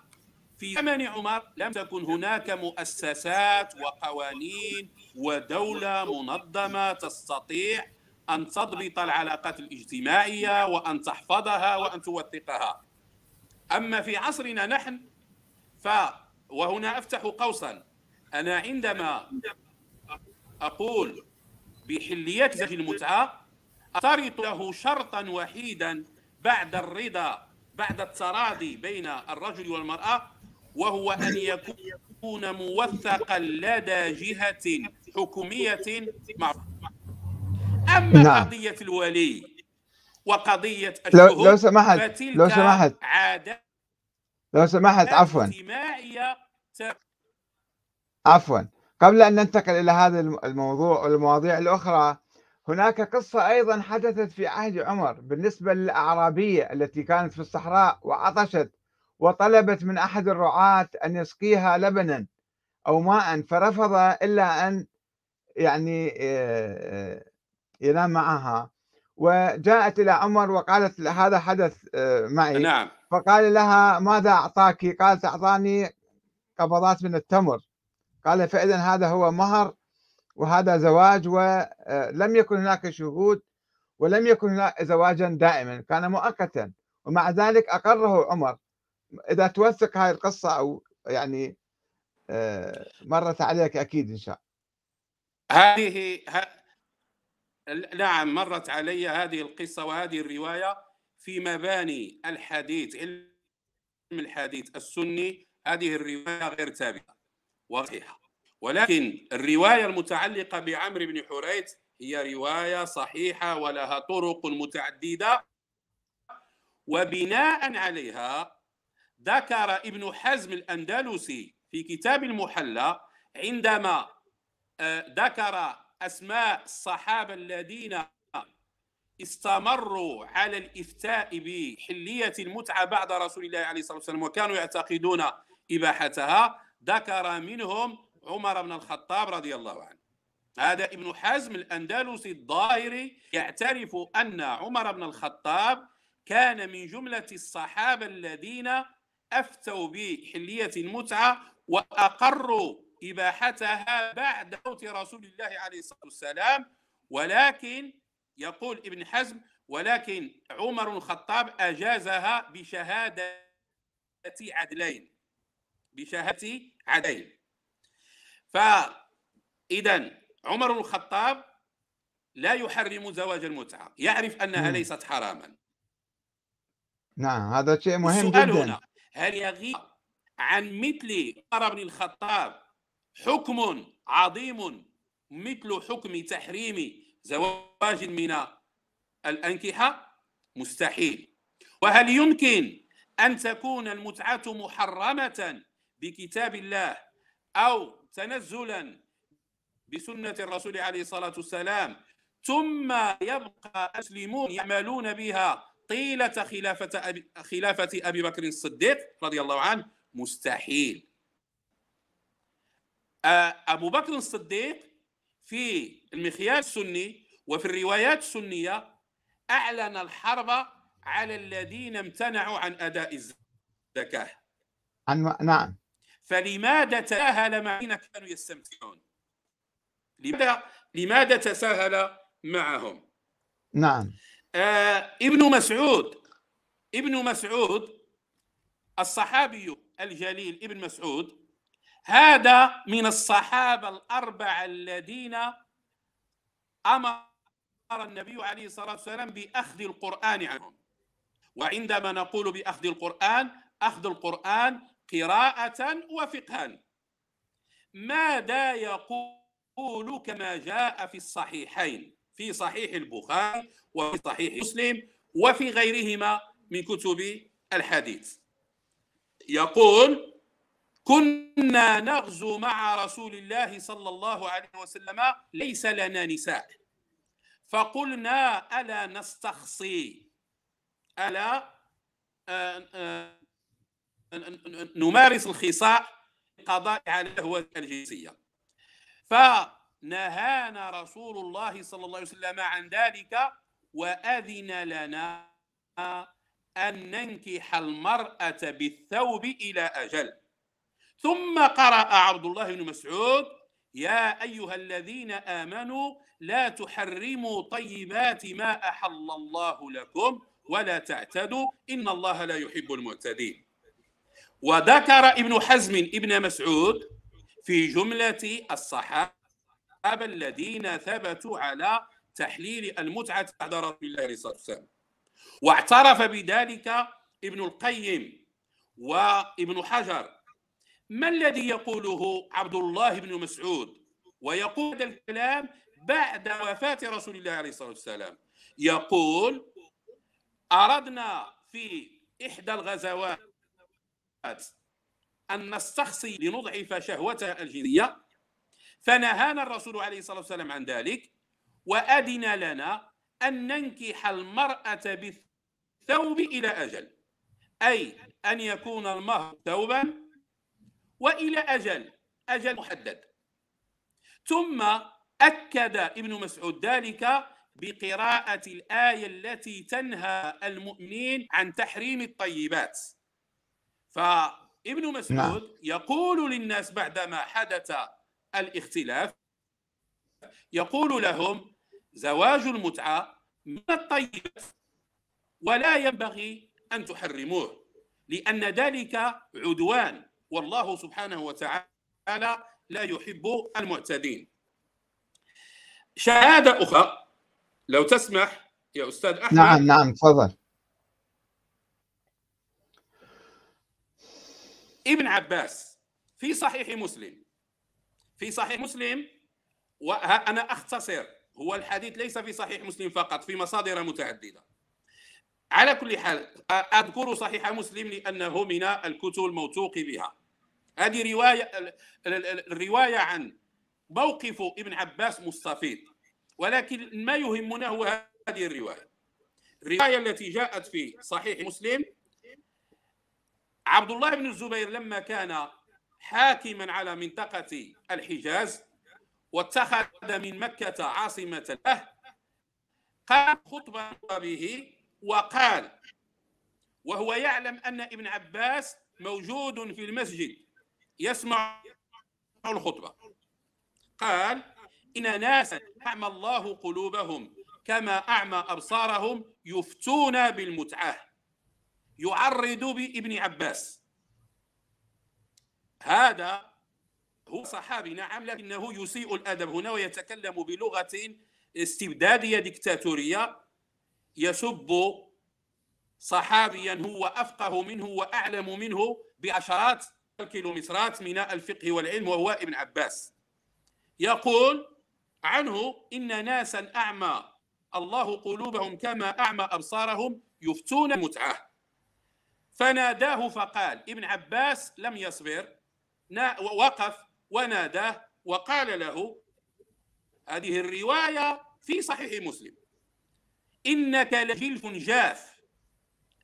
في زمن عمر لم تكن هناك مؤسسات وقوانين ودولة منظمة تستطيع أن تضبط العلاقات الاجتماعية وأن تحفظها وأن توثقها. أما في عصرنا نحن وهنا أفتح قوسا، أنا عندما أقول بحلية زواج المتعة أشترط له شرطا وحيدا بعد الرضا، بعد التراضي بين الرجل والمرأة، وهو أن يكون موثقا لدى جهة حكومية معروفة. أما قضية الولي وقضية الشهود لو سمحت عادات عفوا قبل أن ننتقل إلى هذا الموضوع والمواضيع الأخرى، هناك قصة أيضا حدثت في عهد عمر بالنسبة للأعرابية التي كانت في الصحراء وعطشت وطلبت من أحد الرعاة أن يسقيها لبنا أو ماء، فرفض إلا أن ينام معها. وجاءت إلى عمر وقالت هذا حدث معي، نعم. فقال لها ماذا أعطاك؟ قالت أعطاني قبضات من التمر. قال فإذا هذا هو مهر وهذا زواج، ولم يكن هناك شهود ولم يكن هناك زواجا دائما، كان مؤقتا. ومع ذلك أقره عمر. إذا توثق هذه القصة أو مرت عليك أكيد إن شاء هذه نعم مرت علي هذه القصة وهذه الرواية في مباني الحديث، علم الحديث السني. هذه الرواية غير ثابتة وصحيحة، ولكن الرواية المتعلقة بعمرو بن حريث هي رواية صحيحة ولها طرق متعددة، وبناء عليها ذكر ابن حزم الأندلسي في كتاب المحلى عندما ذكر أسماء الصحابة الذين استمروا على الإفتاء بحلية المتعة بعد رسول الله عليه الصلاة والسلام وكانوا يعتقدون إباحتها، ذكر منهم عمر بن الخطاب رضي الله عنه. هذا ابن حزم الأندلسي الظاهري يعترف أن عمر بن الخطاب كان من جملة الصحابة الذين أفتوا بحلية المتعة وأقروا إباحتها بعد موت رسول الله عليه الصلاة والسلام. ولكن يقول ابن حزم ولكن عمر بن الخطاب أجازها بشهادة عدلين، بشهادة عدلين. فإذا عمر بن الخطاب لا يحرم زواج المتعة، يعرف أنها ليست حراما. نعم هذا شيء مهم جدا. هل يغيب عن مثل عمر بن الخطاب حكم عظيم مثل حكم تحريم زواج من الأنكحة؟ مستحيل. وهل يمكن أن تكون المتعة محرمة بكتاب الله أو تنزلا بسنة الرسول عليه الصلاة والسلام ثم يبقى المسلمون يعملون بها طيلة خلافة أبي بكر الصديق رضي الله عنه؟ مستحيل. أبو بكر الصديق في المخيال السني وفي الروايات السنية أعلن الحرب على الذين امتنعوا عن أداء الزكاة. نعم. فلماذا تساهل مع الذين كانوا يستمتعون؟ لماذا تساهل معهم؟ نعم. ابن مسعود الصحابي الجليل ابن مسعود هذا من الصحابة الأربعة الذين أمر النبي عليه الصلاة والسلام بأخذ القرآن عنهم. وعندما نقول بأخذ القرآن، أخذ القرآن قراءة وفقها، ماذا يقول كما جاء في الصحيحين، في صحيح البخاري وفي صحيح مسلم وفي غيرهما من كتب الحديث. يقول: كنا نغزو مع رسول الله صلى الله عليه وسلم ليس لنا نساء، فقلنا ألا نستخصي، ألا نمارس الخصاء للقضاء على الهوة الجنسية، فنهانا رسول الله صلى الله عليه وسلم عن ذلك وأذن لنا أن ننكح المرأة بالثوب إلى أجل. ثم قرأ عبد الله بن مسعود: يا أيها الذين آمنوا لا تحرموا طيبات ما أحل الله لكم ولا تعتدوا إن الله لا يحب المعتدين. وذكر ابن حزم ابن مسعود في جملة الصحابة الذين ثبتوا على تحليل المتعة بعد رسول الله صلى الله عليه وسلم. واعترف بذلك ابن القيم وابن حجر. ما الذي يقوله عبد الله بن مسعود ويقول هذا الكلام بعد وفاة رسول الله عليه الصلاة والسلام؟ يقول: أردنا في إحدى الغزوات أن نستخصي لنضعف شهوتها الجنسية، فنهانا الرسول عليه الصلاة والسلام عن ذلك وأذن لنا أن ننكح المرأة بالثوب إلى أجل، أي أن يكون المهر ثوبا وإلى أجل محدد. ثم أكد ابن مسعود ذلك بقراءة الآية التي تنهى المؤمنين عن تحريم الطيبات. فابن مسعود يقول للناس بعدما حدث الاختلاف، يقول لهم: زواج المتعة من الطيبات ولا ينبغي أن تحرموه، لأن ذلك عدوان، والله سبحانه وتعالى لا يحب المعتدين. شهادة أخرى لو تسمح يا أستاذ أحمد. نعم تفضل. ابن عباس في صحيح مسلم، وأنا أختصر، هو الحديث ليس في صحيح مسلم فقط، في مصادر متعددة. على كل حال أذكر صحيح مسلم لأنه من الكتب الموثوق بها. هذه الرواية عن موقف ابن عباس مستفيض، ولكن ما يهمنا هو هذه الرواية التي جاءت في صحيح مسلم. عبد الله بن الزبير لما كان حاكما على منطقة الحجاز واتخذ من مكة عاصمة له، قام خطبة به وقال: وهو يعلم أن ابن عباس موجود في المسجد يسمع الخطبة، قال: إن ناسا أعمى الله قلوبهم كما أعمى أبصارهم يفتون بالمتعة. يعرض بابن عباس. هذا هو صحابي، نعم، لكنه يسيء الأدب هنا ويتكلم بلغة استبدادية ديكتاتورية، يسب صحابيا هو أفقه منه وأعلم منه بعشرات الكيلومترات من الفقه والعلم، وهو ابن عباس. يقول عنه: إن ناسا أعمى الله قلوبهم كما أعمى أبصارهم يفتون المتعة. فناداه فقال، ابن عباس لم يصبر، وقف وناداه وقال له، هذه الرواية في صحيح مسلم: إنك لجلف جاف،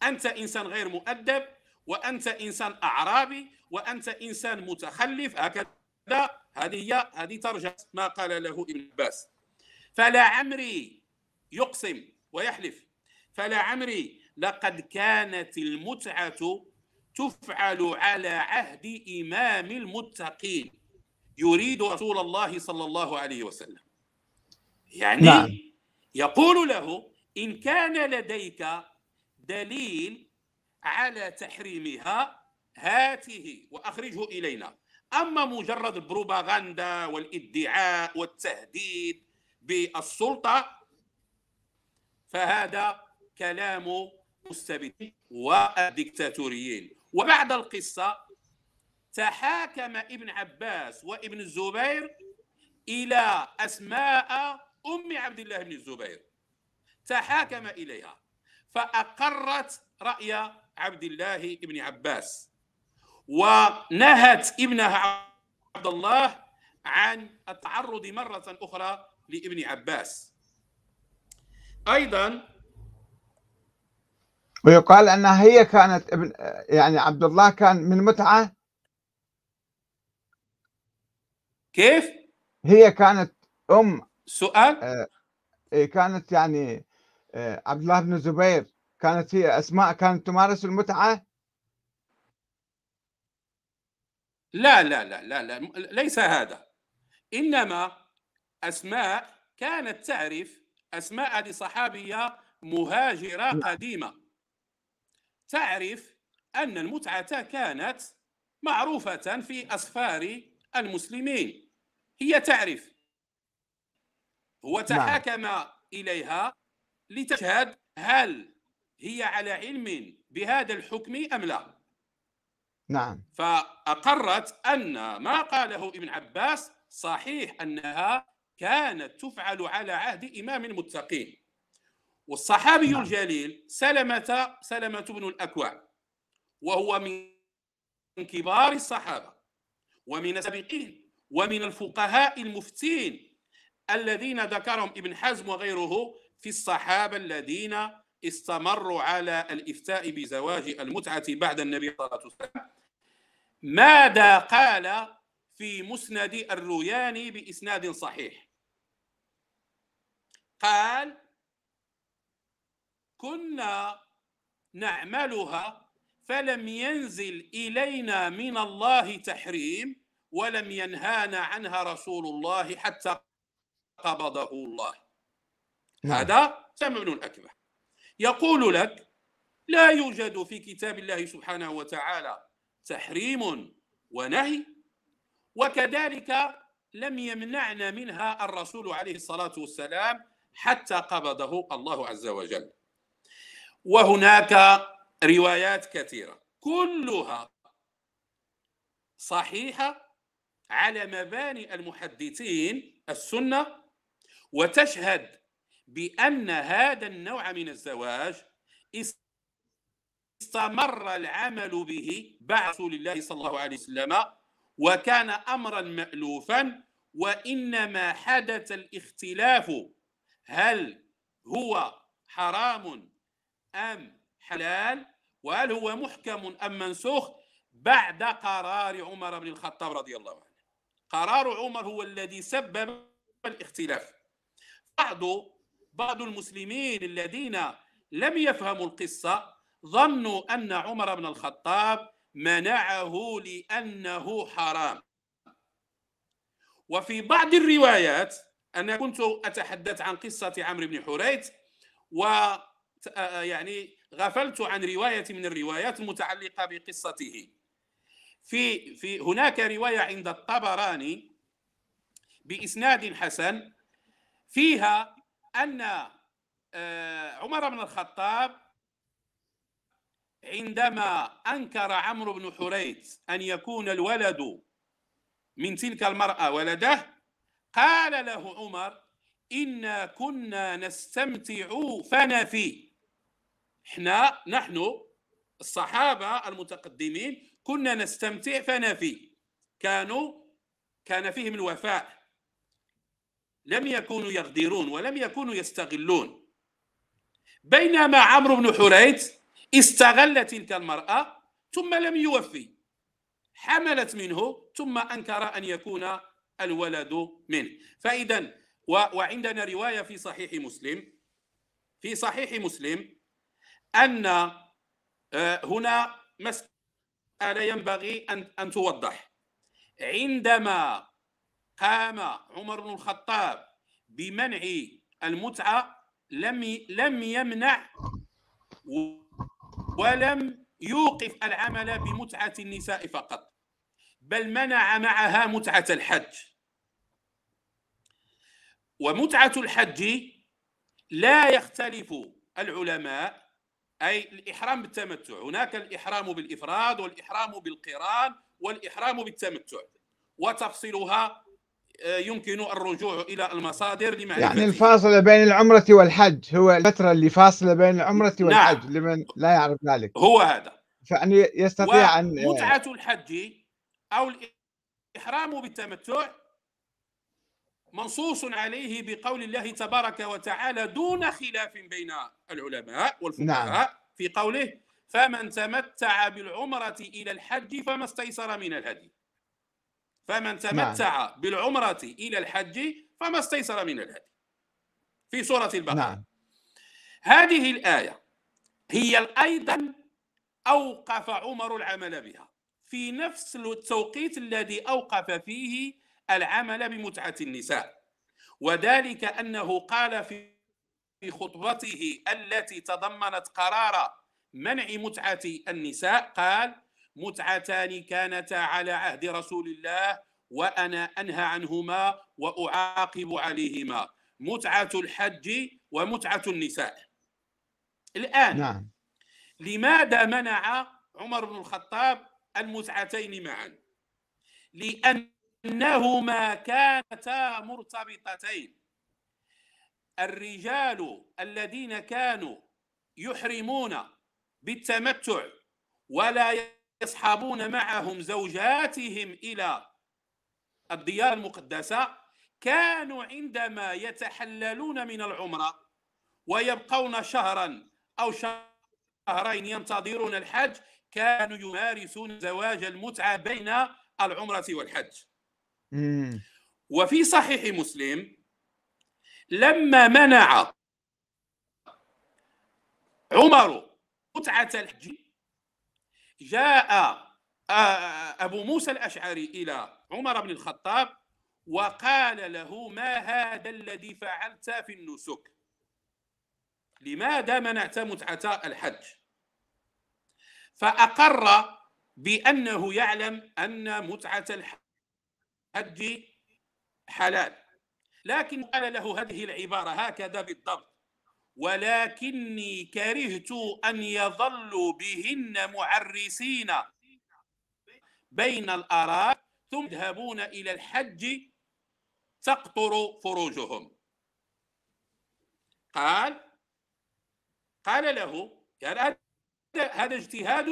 أنت إنسان غير مؤدب، وأنت إنسان أعرابي، وأنت إنسان متخلف. هكذا هذه ترجمة ما قال له ابن عباس. فلا عمري، يقسم ويحلف، فلا عمري لقد كانت المتعة تفعل على عهد إمام المتقين يريد رسول الله صلى الله عليه وسلم. يعني نعم. يقول له: إن كان لديك دليل على تحريمها هاته وأخرجه إلينا، أما مجرد البروباغندا والإدعاء والتهديد بالسلطة فهذا كلام مستبدين والديكتاتوريين. وبعد القصة تحاكم ابن عباس وابن الزبير إلى أسماء أم عبد الله بن الزبير، تحاكم إليها فأقرت رأي عبد الله بن عباس، ونهت ابنها عبد الله عن التعرض مرة أخرى لابن عباس. أيضا ويقال أنها هي كانت ابن، يعني عبد الله كان من متعة. كيف؟ هي كانت أم سؤال؟ كانت يعني عبد الله بن الزبير، كانت هي أسماء كانت تمارس المتعة؟ لا لا لا لا, لا ليس هذا، إنما أسماء كانت تعرف، أسماء هذه صحابية مهاجرة قديمة، تعرف أن المتعة كانت معروفة في أسفار المسلمين، هي تعرف. هو تحاكم إليها لتشهد هل هي على علم بهذا الحكم أم لا. نعم. فأقرت أن ما قاله ابن عباس صحيح، أنها كانت تفعل على عهد إمام المتقين. والصحابي الجليل سلمة بن الأكوع، وهو من كبار الصحابة ومن السابقين ومن الفقهاء المفتين الذين ذكرهم ابن حزم وغيره في الصحابة الذين استمروا على الإفتاء بزواج المتعة بعد النبي صلى الله عليه وسلم. ماذا قال في مسند الروياني بإسناد صحيح؟ قال: كنا نعملها فلم ينزل إلينا من الله تحريم ولم ينهانا عنها رسول الله حتى قبضه الله. هذا سلمة بن الأكوع يقول لك: لا يوجد في كتاب الله سبحانه وتعالى تحريم ونهي، وكذلك لم يمنعنا منها الرسول عليه الصلاة والسلام حتى قبضه الله عز وجل. وهناك روايات كثيرة كلها صحيحة على مباني المحدثين السنة، وتشهد بأن هذا النوع من الزواج استمر العمل به بعد رسول الله صلى الله عليه وسلم، وكان أمرا مألوفا، وإنما حدث الاختلاف هل هو حرام أم حلال، وهل هو محكم أم منسوخ، بعد قرار عمر بن الخطاب رضي الله عنه. قرار عمر هو الذي سبب الاختلاف. بعض المسلمين الذين لم يفهموا القصة ظنوا أن عمر بن الخطاب منعه لأنه حرام. وفي بعض الروايات أنا كنت أتحدث عن قصة عمرو بن حريث ويعني غفلت عن رواية من الروايات المتعلقة بقصته. في هناك رواية عند الطبراني بإسناد حسن فيها أن عمر بن الخطاب عندما أنكر عمرو بن حريث أن يكون الولد من تلك المرأة ولده قال له عمر: إنا كنا نستمتع فنفي، نحن الصحابة المتقدمين كنا نستمتع فنفي، كان فيهم الوفاء، لم يكونوا يغدرون ولم يكونوا يستغلون. بينما عمرو بن حريث استغل تلك المرأة ثم لم يوفي، حملت منه ثم أنكر أن يكون الولد منه. فإذا وعندنا رواية في صحيح مسلم أن هنا مسألة ينبغي أن توضح. عندما قام عمر بن الخطاب بمنع المتعة لم يمنع ولم يوقف العمل بمتعة النساء فقط، بل منع معها متعة الحج. ومتعة الحج لا يختلف العلماء، أي الإحرام بالتمتع، هناك الإحرام بالإفراد والإحرام بالقران والإحرام بالتمتع، وتفصيلها يمكن الرجوع إلى المصادر لمعرفة. يعني الفاصلة بين العمرة والحج هو الفترة اللي فاصلة بين العمرة والحج، نعم، لمن لا يعرف ذلك هو هذا، فأنه يستطيع أن متعة الحج أو الإحرام بالتمتع منصوص عليه بقول الله تبارك وتعالى دون خلاف بين العلماء والفقهاء، نعم، في قوله: فمن تمتع بالعمرة إلى الحج فما استيسر من الهدي. فمن تمتع، نعم، بالعمرة إلى الحج فما استيسر من الهدي، في سورة البقرة، نعم. هذه الآية هي أيضا أوقف عمر العمل بها في نفس التوقيت الذي أوقف فيه العمل بمتعة النساء، وذلك أنه قال في خطبته التي تضمنت قرار منع متعة النساء، قال: متعتان كانتا على عهد رسول الله وأنا أنهى عنهما وأعاقب عليهما، متعة الحج ومتعة النساء. الآن، نعم، لماذا منع عمر بن الخطاب المتعتين معا؟ لأنهما كانتا مرتبطتين. الرجال الذين كانوا يحرمون بالتمتع ولا يصحبون معهم زوجاتهم إلى الديار المقدسة كانوا عندما يتحللون من العمرة ويبقون شهرا أو شهرين ينتظرون الحج كانوا يمارسون زواج المتعة بين العمرة والحج. وفي صحيح مسلم لما منع عمر متعة الحج جاء أبو موسى الأشعري إلى عمر بن الخطاب وقال له: ما هذا الذي فعلت في النسك؟ لماذا منعت متعة الحج؟ فأقر بأنه يعلم أن متعة الحج حلال، لكن قال له هذه العبارة هكذا بالضبط: ولكني كرهت أن يظلوا بهن معرسين بين الآراء ثم يذهبون إلى الحج تقطر فروجهم. قال له: يعني هذا اجتهاد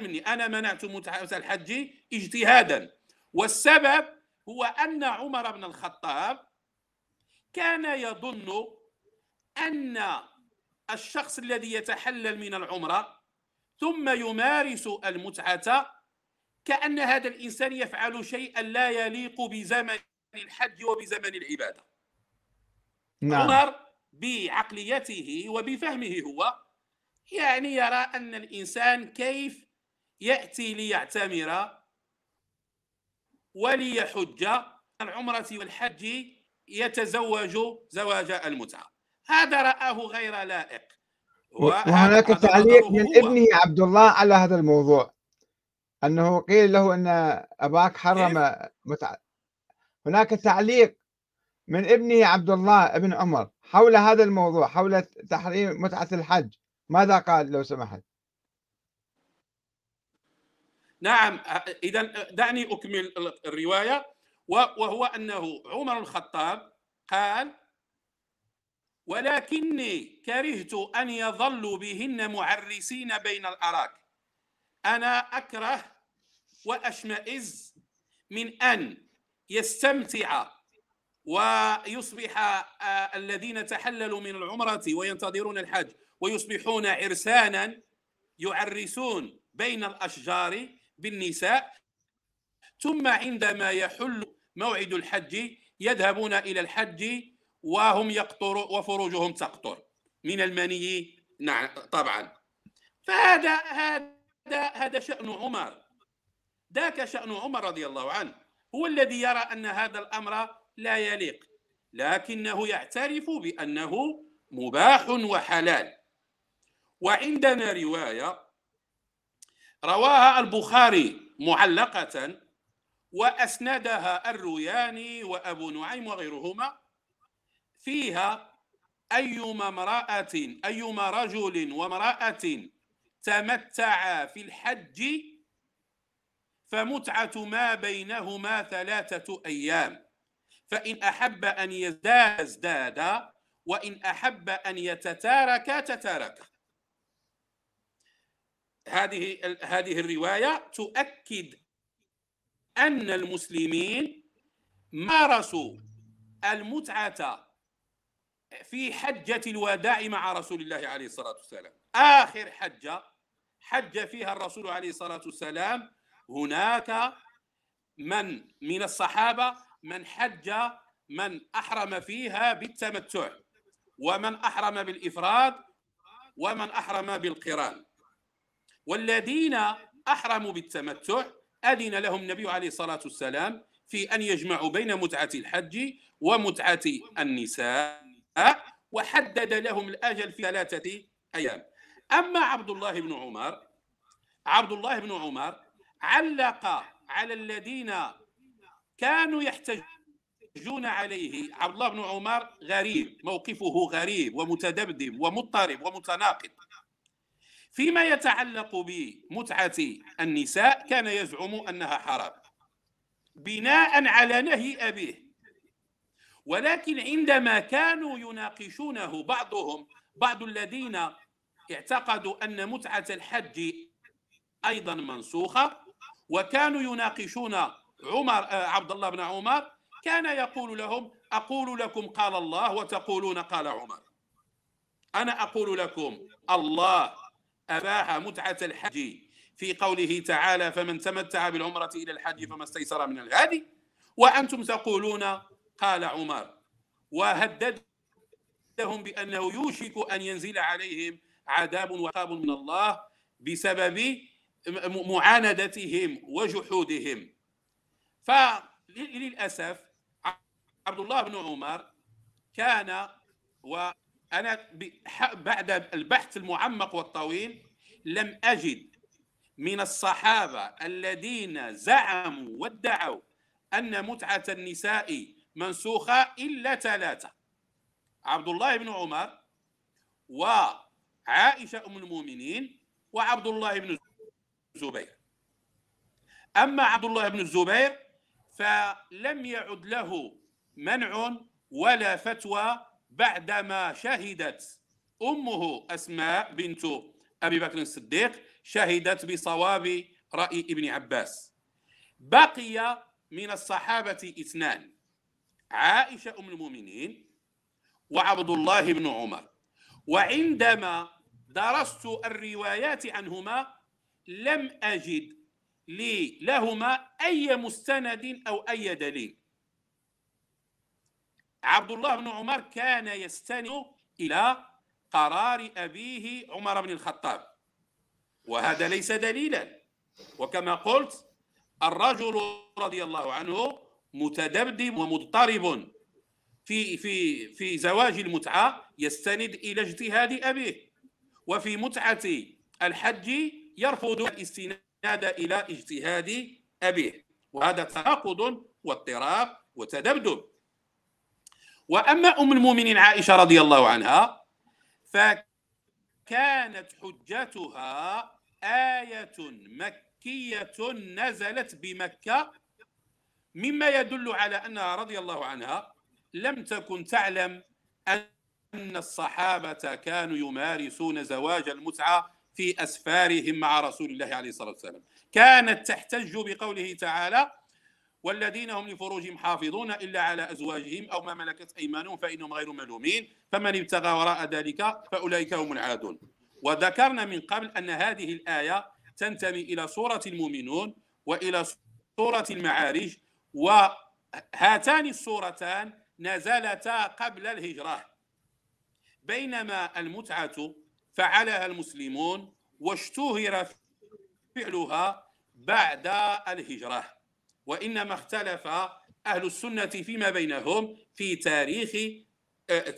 مني، أنا منعت متعة الحج اجتهادا، والسبب هو أن عمر بن الخطاب كان يظن أن الشخص الذي يتحلل من العمرة ثم يمارس المتعة كأن هذا الإنسان يفعل شيئا لا يليق بزمن الحج وبزمن العبادة. نعم. عمر بعقليته وبفهمه هو يعني يرى أن الإنسان كيف يأتي ليعتمر وليحج العمرة والحج يتزوج زواج المتعة. هذا رآه غير لائق. وهناك تعليق من ابنه عبد الله على هذا الموضوع، أنه قيل له أن أباك حرم متعة. هناك تعليق من ابنه عبد الله ابن عمر حول هذا الموضوع، حول تحريم متعة الحج، ماذا قال لو سمحت؟ نعم، إذا دعني أكمل الرواية. وهو أنه عمر الخطاب قال: ولكني كرهت أن يظلوا بهن معرسين بين الأراك، أنا أكره وأشمئز من أن يستمتع ويصبح الذين تحللوا من العمرة وينتظرون الحج ويصبحون عرسانا يعرسون بين الأشجار بالنساء، ثم عندما يحل موعد الحج يذهبون إلى الحج وهم يقطر وفروجهم تقطر من المني. نعم طبعا. فهذا هذا شأن عمر، ذاك شأن عمر رضي الله عنه، هو الذي يرى أن هذا الأمر لا يليق، لكنه يعترف بأنه مباح وحلال. وعندنا رواية رواها البخاري معلقة وأسندها الروياني وأبو نعيم وغيرهما، فيها: أيما رجل وامرأة تمتعا في الحج فمتعة ما بينهما 3 أيام، فإن أحب أن يزداد ازداد، وإن أحب أن يتتارك تتارك. هذه الرواية تؤكد أن المسلمين مارسوا المتعة في حجة الوداع مع رسول الله عليه الصلاة والسلام، آخر حجة حج فيها الرسول عليه الصلاة والسلام. هناك من الصحابة من حج، من أحرم فيها بالتمتع، ومن أحرم بالإفراد، ومن أحرم بالقران. والذين أحرموا بالتمتع أذن لهم النبي عليه الصلاة والسلام في أن يجمعوا بين متعة الحج ومتعة النساء، وحدد لهم الأجل في 3 أيام. أما عبد الله بن عمر علق على الذين كانوا يحتجون عليه. عبد الله بن عمر غريب، موقفه غريب ومتذبذب ومضطرب ومتناقض. فيما يتعلق بمتعة النساء كان يزعم أنها حرام بناء على نهي أبيه، ولكن عندما كانوا يناقشونه بعض الذين اعتقدوا أن متعة الحج أيضا منسوخة، وكانوا يناقشون عبد الله بن عمر، كان يقول لهم: أقول لكم قال الله وتقولون قال عمر، أنا أقول لكم الله أباح متعة الحج في قوله تعالى: فمن تمتع بالعمرة إلى الحج فما استيسر من الهدي، وأنتم تقولون قال عمر. وهددهم بأنه يوشك أن ينزل عليهم عذاب وعقاب من الله بسبب معاندتهم وجحودهم. فللأسف عبد الله بن عمر كان، وأنا بعد البحث المعمق والطويل لم أجد من الصحابة الذين زعموا وادعوا أن متعة النساء منسوخة إلا 3: عبد الله بن عمر، وعائشة أم المؤمنين، وعبد الله بن الزبير. أما عبد الله بن الزبير فلم يعد له منع ولا فتوى بعدما شهدت أمه أسماء بنت أبي بكر الصديق، شهدت بصواب رأي ابن عباس. بقي من الصحابة 2: عائشة أم المؤمنين وعبد الله بن عمر. وعندما درست الروايات عنهما لم أجد لهما أي مستند أو أي دليل. عبد الله بن عمر كان يستند إلى قرار أبيه عمر بن الخطاب، وهذا ليس دليلا. وكما قلت الرجل رضي الله عنه متدبدب ومضطرب في في في زواج المتعة يستند إلى اجتهاد أبيه، وفي متعة الحج يرفض الاستناد إلى اجتهاد أبيه، وهذا تناقض واضطراب وتذبذب. وأما أم المؤمنين عائشة رضي الله عنها فكانت حجتها آية مكية نزلت بمكة، مما يدل على أنها رضي الله عنها لم تكن تعلم أن الصحابة كانوا يمارسون زواج المتعة في أسفارهم مع رسول الله عليه الصلاة والسلام. كانت تحتج بقوله تعالى: والذين هم لفروجهم حافظون إلا على أزواجهم أو ما ملكت أيمانهم فإنهم غير ملومين فمن ابتغى وراء ذلك فأولئك هم العادون. وذكرنا من قبل أن هذه الآية تنتمي إلى سورة المؤمنون وإلى سورة المعارج، وهاتان السورتان نزلتا قبل الهجرة، بينما المتعة فعلها المسلمون واشتهر فعلها بعد الهجرة، وإنما اختلف أهل السنة فيما بينهم في تاريخ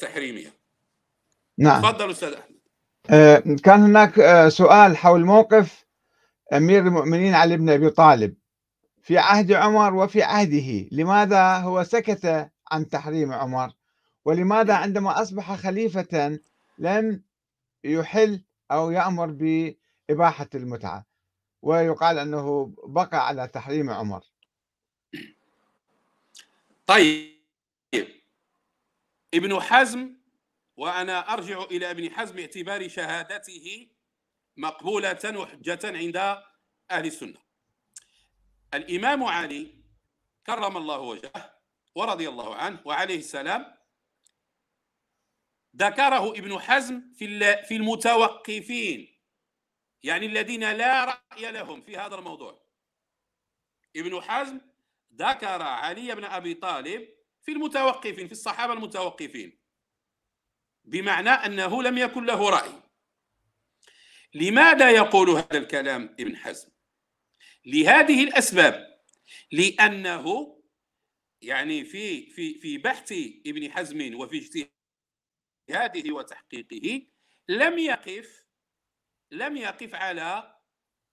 تحريمها. نعم، تفضل أستاذ أحمد. كان هناك سؤال حول موقف أمير المؤمنين علي بن أبي طالب في عهد عمر وفي عهده، لماذا هو سكت عن تحريم عمر؟ ولماذا عندما أصبح خليفة لم يحل أو يأمر بإباحة المتعة، ويقال أنه بقى على تحريم عمر؟ طيب، ابن حزم، وأنا أرجع إلى ابن حزم باعتبار شهادته مقبولة وحجة عند أهل السنة. الإمام علي كرم الله وجهه ورضي الله عنه وعليه السلام ذكره ابن حزم في المتوقفين، يعني الذين لا رأي لهم في هذا الموضوع. ابن حزم ذكر علي بن أبي طالب في المتوقفين، في الصحابة المتوقفين، بمعنى أنه لم يكن له رأي. لماذا يقول هذا الكلام ابن حزم؟ لهذه الأسباب، لأنه يعني في بحث ابن حزم وفي اجتهاده وتحقيقه لم يقف على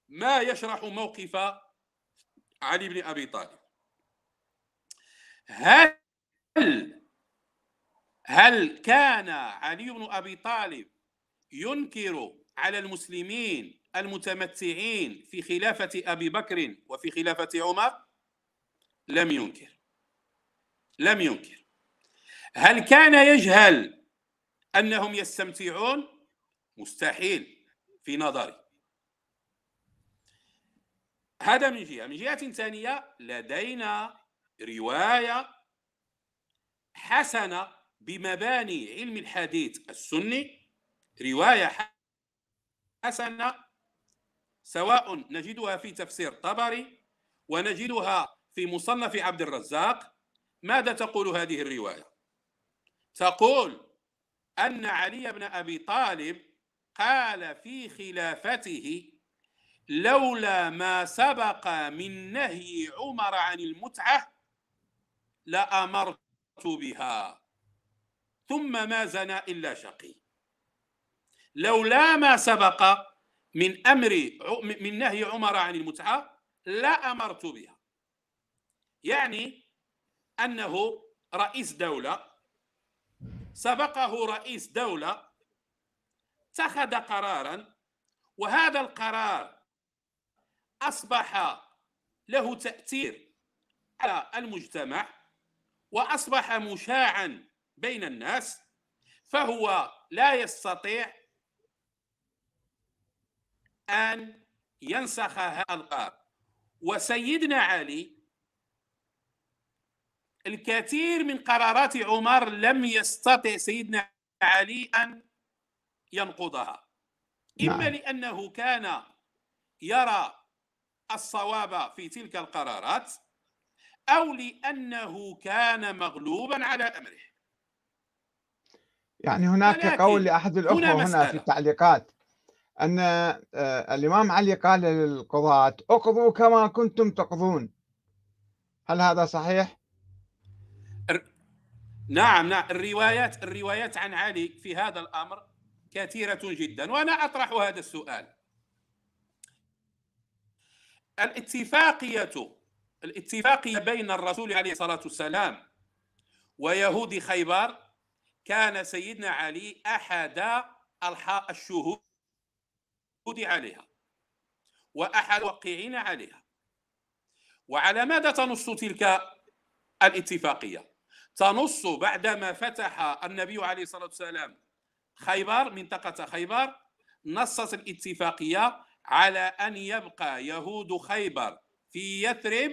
ما يشرح موقف علي بن أبي طالب. هل كان علي بن أبي طالب ينكر على المسلمين المتمتعين في خلافة أبي بكر وفي خلافة عمر؟ لم ينكر. هل كان يجهل أنهم يستمتعون؟ مستحيل في نظري. هذا من جهة. من جهة ثانية، لدينا رواية حسنة بمباني علم الحديث السني، رواية حسنة سواء نجدها في تفسير طبري ونجدها في مصنف عبد الرزاق. ماذا تقول هذه الرواية؟ تقول أن علي بن أبي طالب قال في خلافته: لولا ما سبق من نهي عمر عن المتعة لأمرت بها ثم ما زنى إلا شقي. لولا ما سبق من نهي عمر عن المتعة لأمرت بها، يعني أنه رئيس دولة سبقه رئيس دولة اتخذ قراراً، وهذا القرار أصبح له تأثير على المجتمع وأصبح مشاعاً بين الناس، فهو لا يستطيع أن ينسخ هذا القرار. وسيدنا علي الكثير من قرارات عمر لم يستطع سيدنا علي أن ينقضها، إما لأنه كان يرى الصواب في تلك القرارات، أو لأنه كان مغلوبا على أمره. يعني هناك قول لأحد الأخوة هنا في التعليقات أن الإمام علي قال للقضاة اقضوا كما كنتم تقضون، هل هذا صحيح؟ نعم، الروايات عن علي في هذا الأمر كثيرة جدا، وأنا أطرح هذا السؤال. الاتفاقية بين الرسول عليه الصلاة والسلام ويهود خيبر كان سيدنا علي أحد الشهود عليها وأحد الواقعين عليها. وعلى ماذا تنص تلك الاتفاقية؟ تنص بعدما فتح النبي عليه الصلاة والسلام خيبر، منطقة خيبر، نصت الاتفاقية على أن يبقى يهود خيبر في يثرب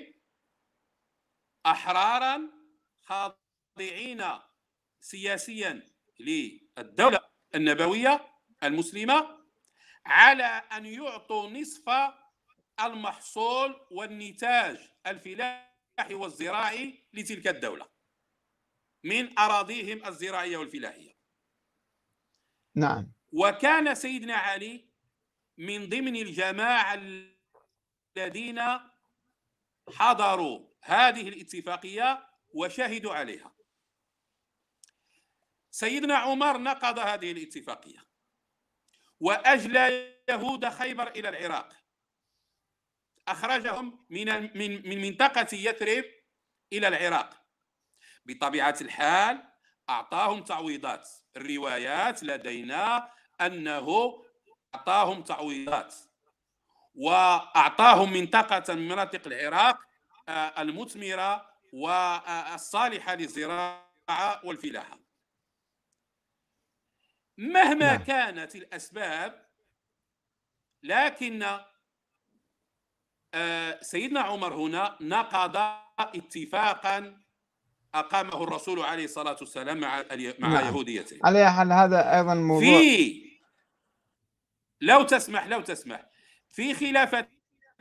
أحرارا خاضعين سياسيا للدولة النبوية المسلمة، على أن يعطوا نصف المحصول والنتاج الفلاحي والزراعي لتلك الدولة من أراضيهم الزراعية والفلاحية. نعم. وكان سيدنا علي من ضمن الجماعة الذين حضروا هذه الاتفاقية وشهدوا عليها. سيدنا عمر نقض هذه الاتفاقية وأجلى يهود خيبر إلى العراق، أخرجهم من منطقة يثرب إلى العراق. بطبيعة الحال أعطاهم تعويضات، الروايات لدينا أنه أعطاهم تعويضات وأعطاهم منطقة من مناطق العراق المثمرة والصالحة للزراعة والفلاحة. مهما كانت الأسباب، لكن سيدنا عمر هنا نقض اتفاقا أقامه الرسول عليه الصلاة والسلام مع يهوديته. على حل هذا أيضا موضوع لو تسمح في خلافة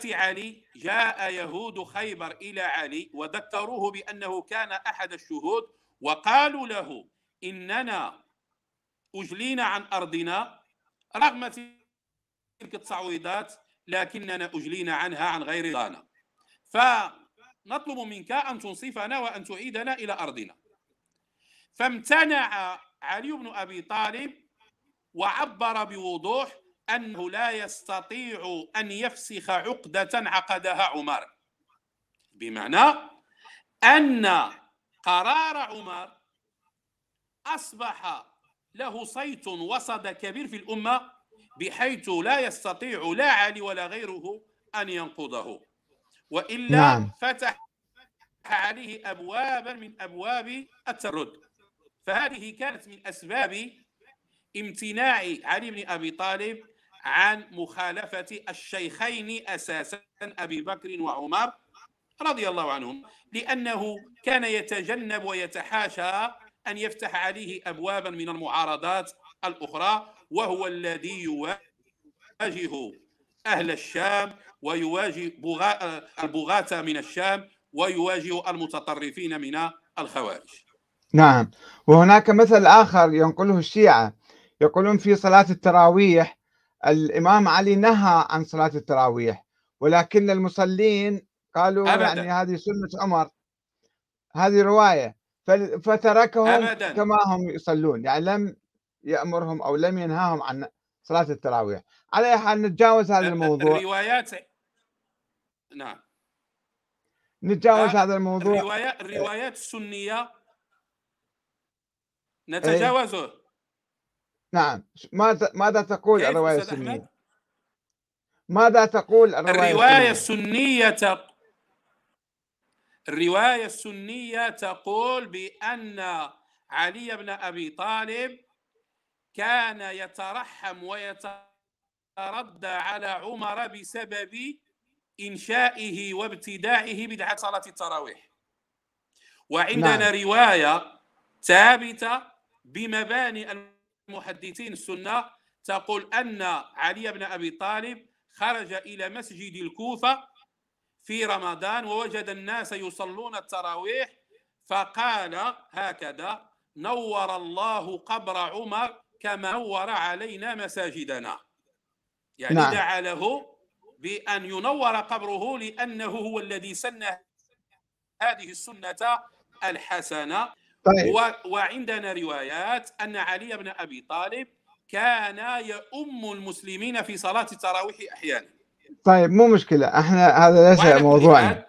علي جاء يهود خيبر إلى علي وذكروه بأنه كان أحد الشهود وقالوا له إننا أجلينا عن أرضنا رغم تلك التعويضات، لكننا أجلينا عنها عن غير رضانا، فنطلب منك أن تنصفنا وأن تعيدنا إلى أرضنا. فامتنع علي بن أبي طالب وعبر بوضوح أنه لا يستطيع أن يفسخ عقدة عقدها عمر، بمعنى أن قرار عمر أصبح له صيت وصدى كبير في الأمة بحيث لا يستطيع لا علي ولا غيره أن ينقضه، وإلا فتح عليه أبوابا من أبواب التردد. فهذه كانت من أسباب امتناع علي بن أبي طالب عن مخالفة الشيخين أساسا أبي بكر وعمر رضي الله عنهم، لأنه كان يتجنب ويتحاشى أن يفتح عليه أبوابا من المعارضات الأخرى، وهو الذي يواجه أهل الشام ويواجه البغاة من الشام ويواجه المتطرفين من الخوارج. نعم. وهناك مثل آخر ينقله الشيعة، يقولون في صلاة التراويح الإمام علي نهى عن صلاة التراويح، ولكن المصلين قالوا أبداً، يعني هذه سنة عمر، هذه رواية، فتركهم أبداً كما هم يصلون، يعني لم يأمرهم أو لم ينهاهم عن صلاة التراويح. على أي حال نتجاوز هذا الموضوع. الروايات نعم نتجاوز هذا الموضوع. الروايات السنية نتجاوزه. نعم. ماذا تقول الرواية السنية؟ ماذا تقول الرواية السنية؟ الرواية السنية تقول بأن علي بن أبي طالب كان يترحم ويتردى على عمر بسبب إنشائه وابتداعه بدعة صلاة التراويح. وعندنا رواية ثابتة بمباني المحدثين السنة تقول أن علي بن أبي طالب خرج إلى مسجد الكوفة في رمضان ووجد الناس يصلون التراويح، فقال هكذا: نور الله قبر عمر كما نور علينا مساجدنا، يعني نعم. دعا له بأن ينور قبره لأنه هو الذي سن هذه السنة الحسنة. طيب. وعندنا روايات أن علي بن أبي طالب كان يؤم المسلمين في صلاة التراويح أحيانا. طيب مو مشكلة، احنا هذا ليس موضوعنا،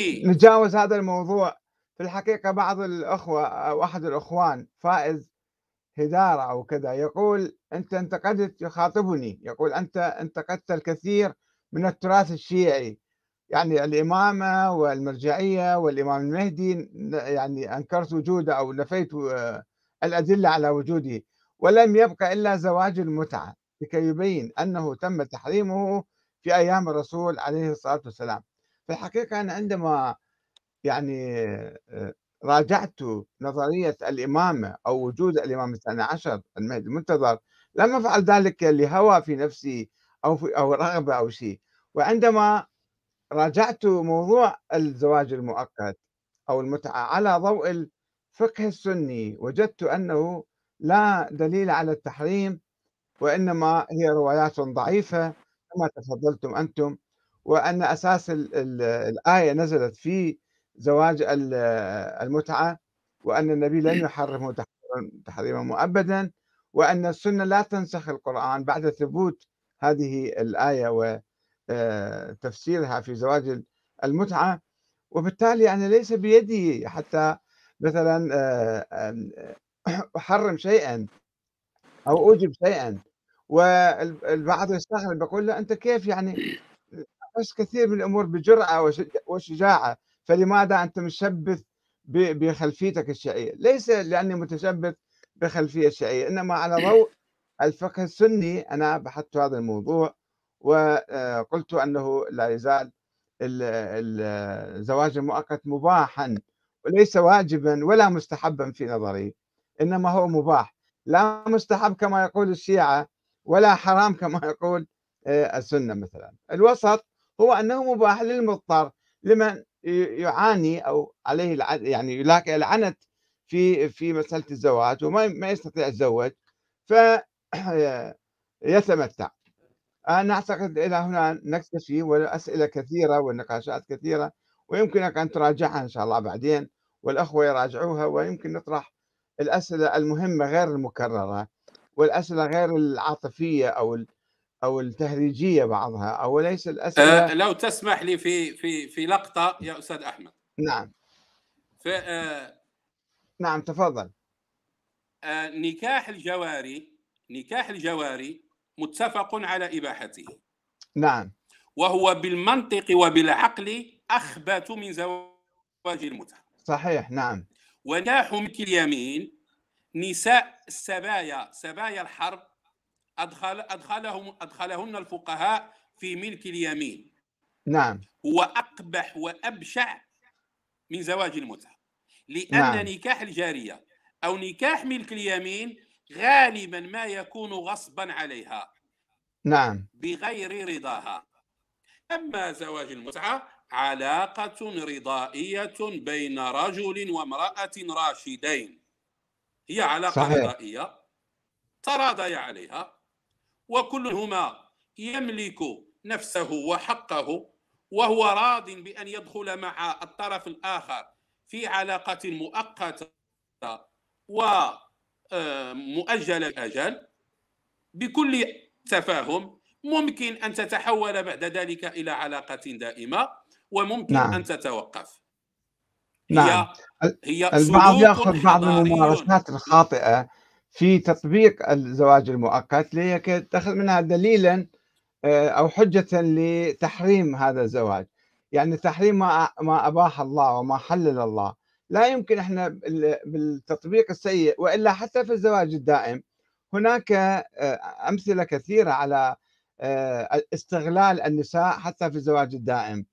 نتجاوز هذا الموضوع. في الحقيقة بعض الأخوة أو أحد الأخوان فائز هدارة أو كذا يقول أنت انتقدت، يخاطبني يقول أنت انتقدت الكثير من التراث الشيعي، يعني الإمامة والمرجعية والإمام المهدي، يعني أنكرت وجوده أو نفيت الأدلة على وجوده، ولم يبقى إلا زواج المتعة لكي يبين أنه تم تحريمه في أيام الرسول عليه الصلاة والسلام. في الحقيقة أنا عندما يعني راجعت نظرية الإمامة أو وجود الإمام الثاني عشر المهدي المنتظر لم أفعل ذلك لهوى في نفسي أو رغبة أو شيء، وعندما راجعت موضوع الزواج المؤقت أو المتعة على ضوء الفقه السني وجدت أنه لا دليل على التحريم، وإنما هي روايات ضعيفة كما تفضلتم أنتم، وأن أساس الآية نزلت في زواج المتعة، وأن النبي لن يحرمه تحريما مؤبدا، وأن السنة لا تنسخ القرآن بعد ثبوت هذه الآية وتفسيرها في زواج المتعة. وبالتالي أنا ليس بيدي حتى مثلا أحرم شيئا أو أوجب شيئا. والبعض يستغرب بقول له أنت كيف يعني بس كثير من الأمور بجرأة وشجاعة، فلماذا أنت متشبث بخلفيتك الشيعية؟ ليس لأني متشبث بخلفية الشيعية، إنما على ضوء الفقه السني أنا بحثت هذا الموضوع وقلت أنه لا يزال الزواج المؤقت مباحا وليس واجبا ولا مستحبا في نظري، إنما هو مباح، لا مستحب كما يقول الشيعة ولا حرام كما يقول السنة مثلا. الوسط هو أنه مباح للمضطر، لمن يعاني أو عليه يعني يلاقي العنت في مسألة الزواج وما يستطيع يتزوج فيتمتع. أنا أعتقد إلى هنا نكتفي، والأسئلة كثيرة والنقاشات كثيرة، ويمكنك أن تراجعها إن شاء الله بعدين والأخوة يراجعوها، ويمكن نطرح الأسئلة المهمة غير المكررة والأسئلة غير العاطفية أو التهريجية بعضها أو ليس الأسئلة. لو تسمح لي في لقطة يا أستاذ أحمد. نعم. نعم تفضل. نكاح الجواري متفق على إباحته. نعم. وهو بالمنطق وبالعقل أخبث من زواج المتعة. صحيح نعم. ونكاح ملك اليمين نساء سبايا الحرب أدخلهن الفقهاء في ملك اليمين. نعم. هو أقبح وأبشع من زواج المتعة، لأن نعم. نكاح الجارية أو نكاح ملك اليمين غالبا ما يكون غصبا عليها، نعم، بغير رضاها. أما زواج المتعة علاقة رضائية بين رجل وامرأة راشدين، هي علاقة صحيح. رضائية تراضي عليها، وكلهما يملك نفسه وحقه، وهو راض بأن يدخل مع الطرف الآخر في علاقة مؤقتة ومؤجلة الأجل بكل تفاهم. ممكن أن تتحول بعد ذلك إلى علاقة دائمة، وممكن نعم. أن تتوقف. نعم. هي البعض يأخذ بعض الممارسات الخاطئة في تطبيق الزواج المؤقت ليتخذ منها دليلا أو حجة لتحريم هذا الزواج، يعني تحريم ما أباح الله وما حلل الله. لا يمكن احنا بالتطبيق السيء، وإلا حتى في الزواج الدائم هناك أمثلة كثيرة على استغلال النساء حتى في الزواج الدائم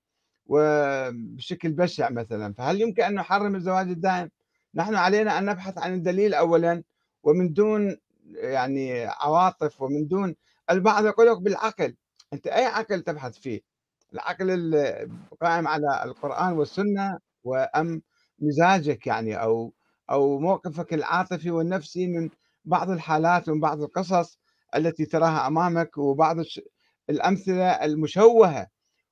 وبشكل بشع مثلا. فهل يمكن أن نحرم الزواج الدائم؟ نحن علينا أن نبحث عن الدليل أولا، ومن دون يعني عواطف، ومن دون البعض يقول لك بالعقل. انت اي عقل تبحث فيه؟ العقل القائم على القرآن والسنة، وام مزاجك يعني او أو موقفك العاطفي والنفسي من بعض الحالات ومن بعض القصص التي تراها أمامك وبعض الأمثلة المشوهة،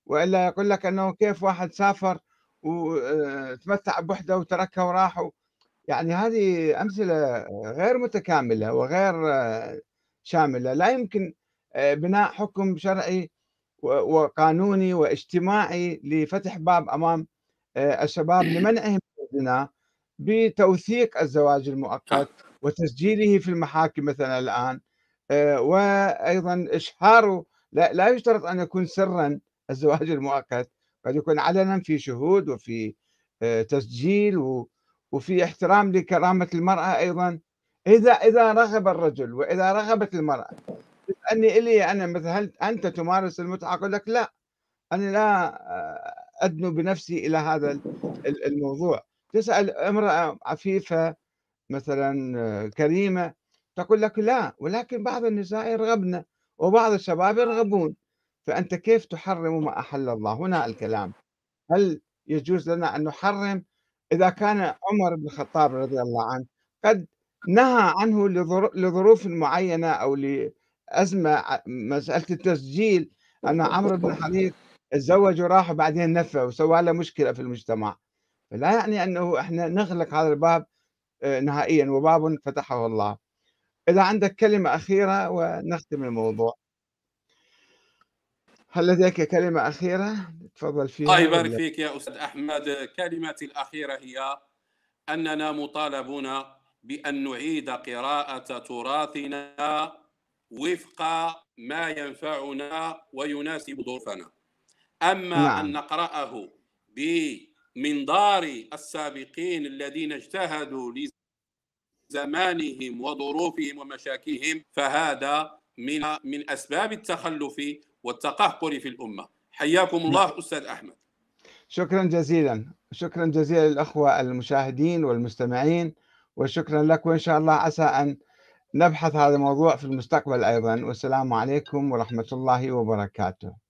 وإلا يقول لك أنه كيف واحد سافر وتمتع بوحدة وتركها وراح، يعني هذه أمثلة غير متكاملة وغير شاملة. لا يمكن بناء حكم شرعي وقانوني واجتماعي لفتح باب أمام الشباب لمنعهم من الزنا بتوثيق الزواج المؤقت وتسجيله في المحاكم مثلا الآن، وأيضا إشهاره. لا يشترط أن يكون سرا الزواج المؤقت، قد يكون علنا في شهود وفي تسجيل وفي احترام لكرامة المرأة أيضا. إذا رغب الرجل وإذا رغبت المرأة، تسألني إلي أنا مثلا هل أنت تمارس المتعة؟ أقول لك لا، أنا لا أدنو بنفسي إلى هذا الموضوع. تسأل امرأة عفيفة مثلا كريمة تقول لك لا، ولكن بعض النساء يرغبن وبعض الشباب يرغبون، فأنت كيف تحرم ما أحل الله؟ هنا الكلام، هل يجوز لنا أن نحرم؟ إذا كان عمر بن الخطاب رضي الله عنه قد نهى عنه لظروف معينة أو لأزمة، مسألة التسجيل، أن عمرو بن حريث تزوج وراح وبعدين نفى وسوى له مشكلة في المجتمع، فلا يعني أنه إحنا نغلق هذا الباب نهائيا، وباب فتحه الله. إذا عندك كلمة أخيرة ونختم الموضوع، هل لديك كلمة أخيرة؟ تفضل فيها. الله يبارك فيك يا أستاذ أحمد. كلمتي الأخيرة هي أننا مطالبون بأن نعيد قراءة تراثنا وفق ما ينفعنا ويناسب ظروفنا، أما نعم. أن نقرأه بمنظار السابقين الذين اجتهدوا لزمانهم وظروفهم ومشاكلهم، فهذا من أسباب التخلف والتقهقر في الأمة. حياكم الله أستاذ أحمد. شكرا جزيلا، شكرا جزيلا للأخوة المشاهدين والمستمعين، وشكرا لك، وإن شاء الله عسى أن نبحث هذا الموضوع في المستقبل أيضا. والسلام عليكم ورحمة الله وبركاته.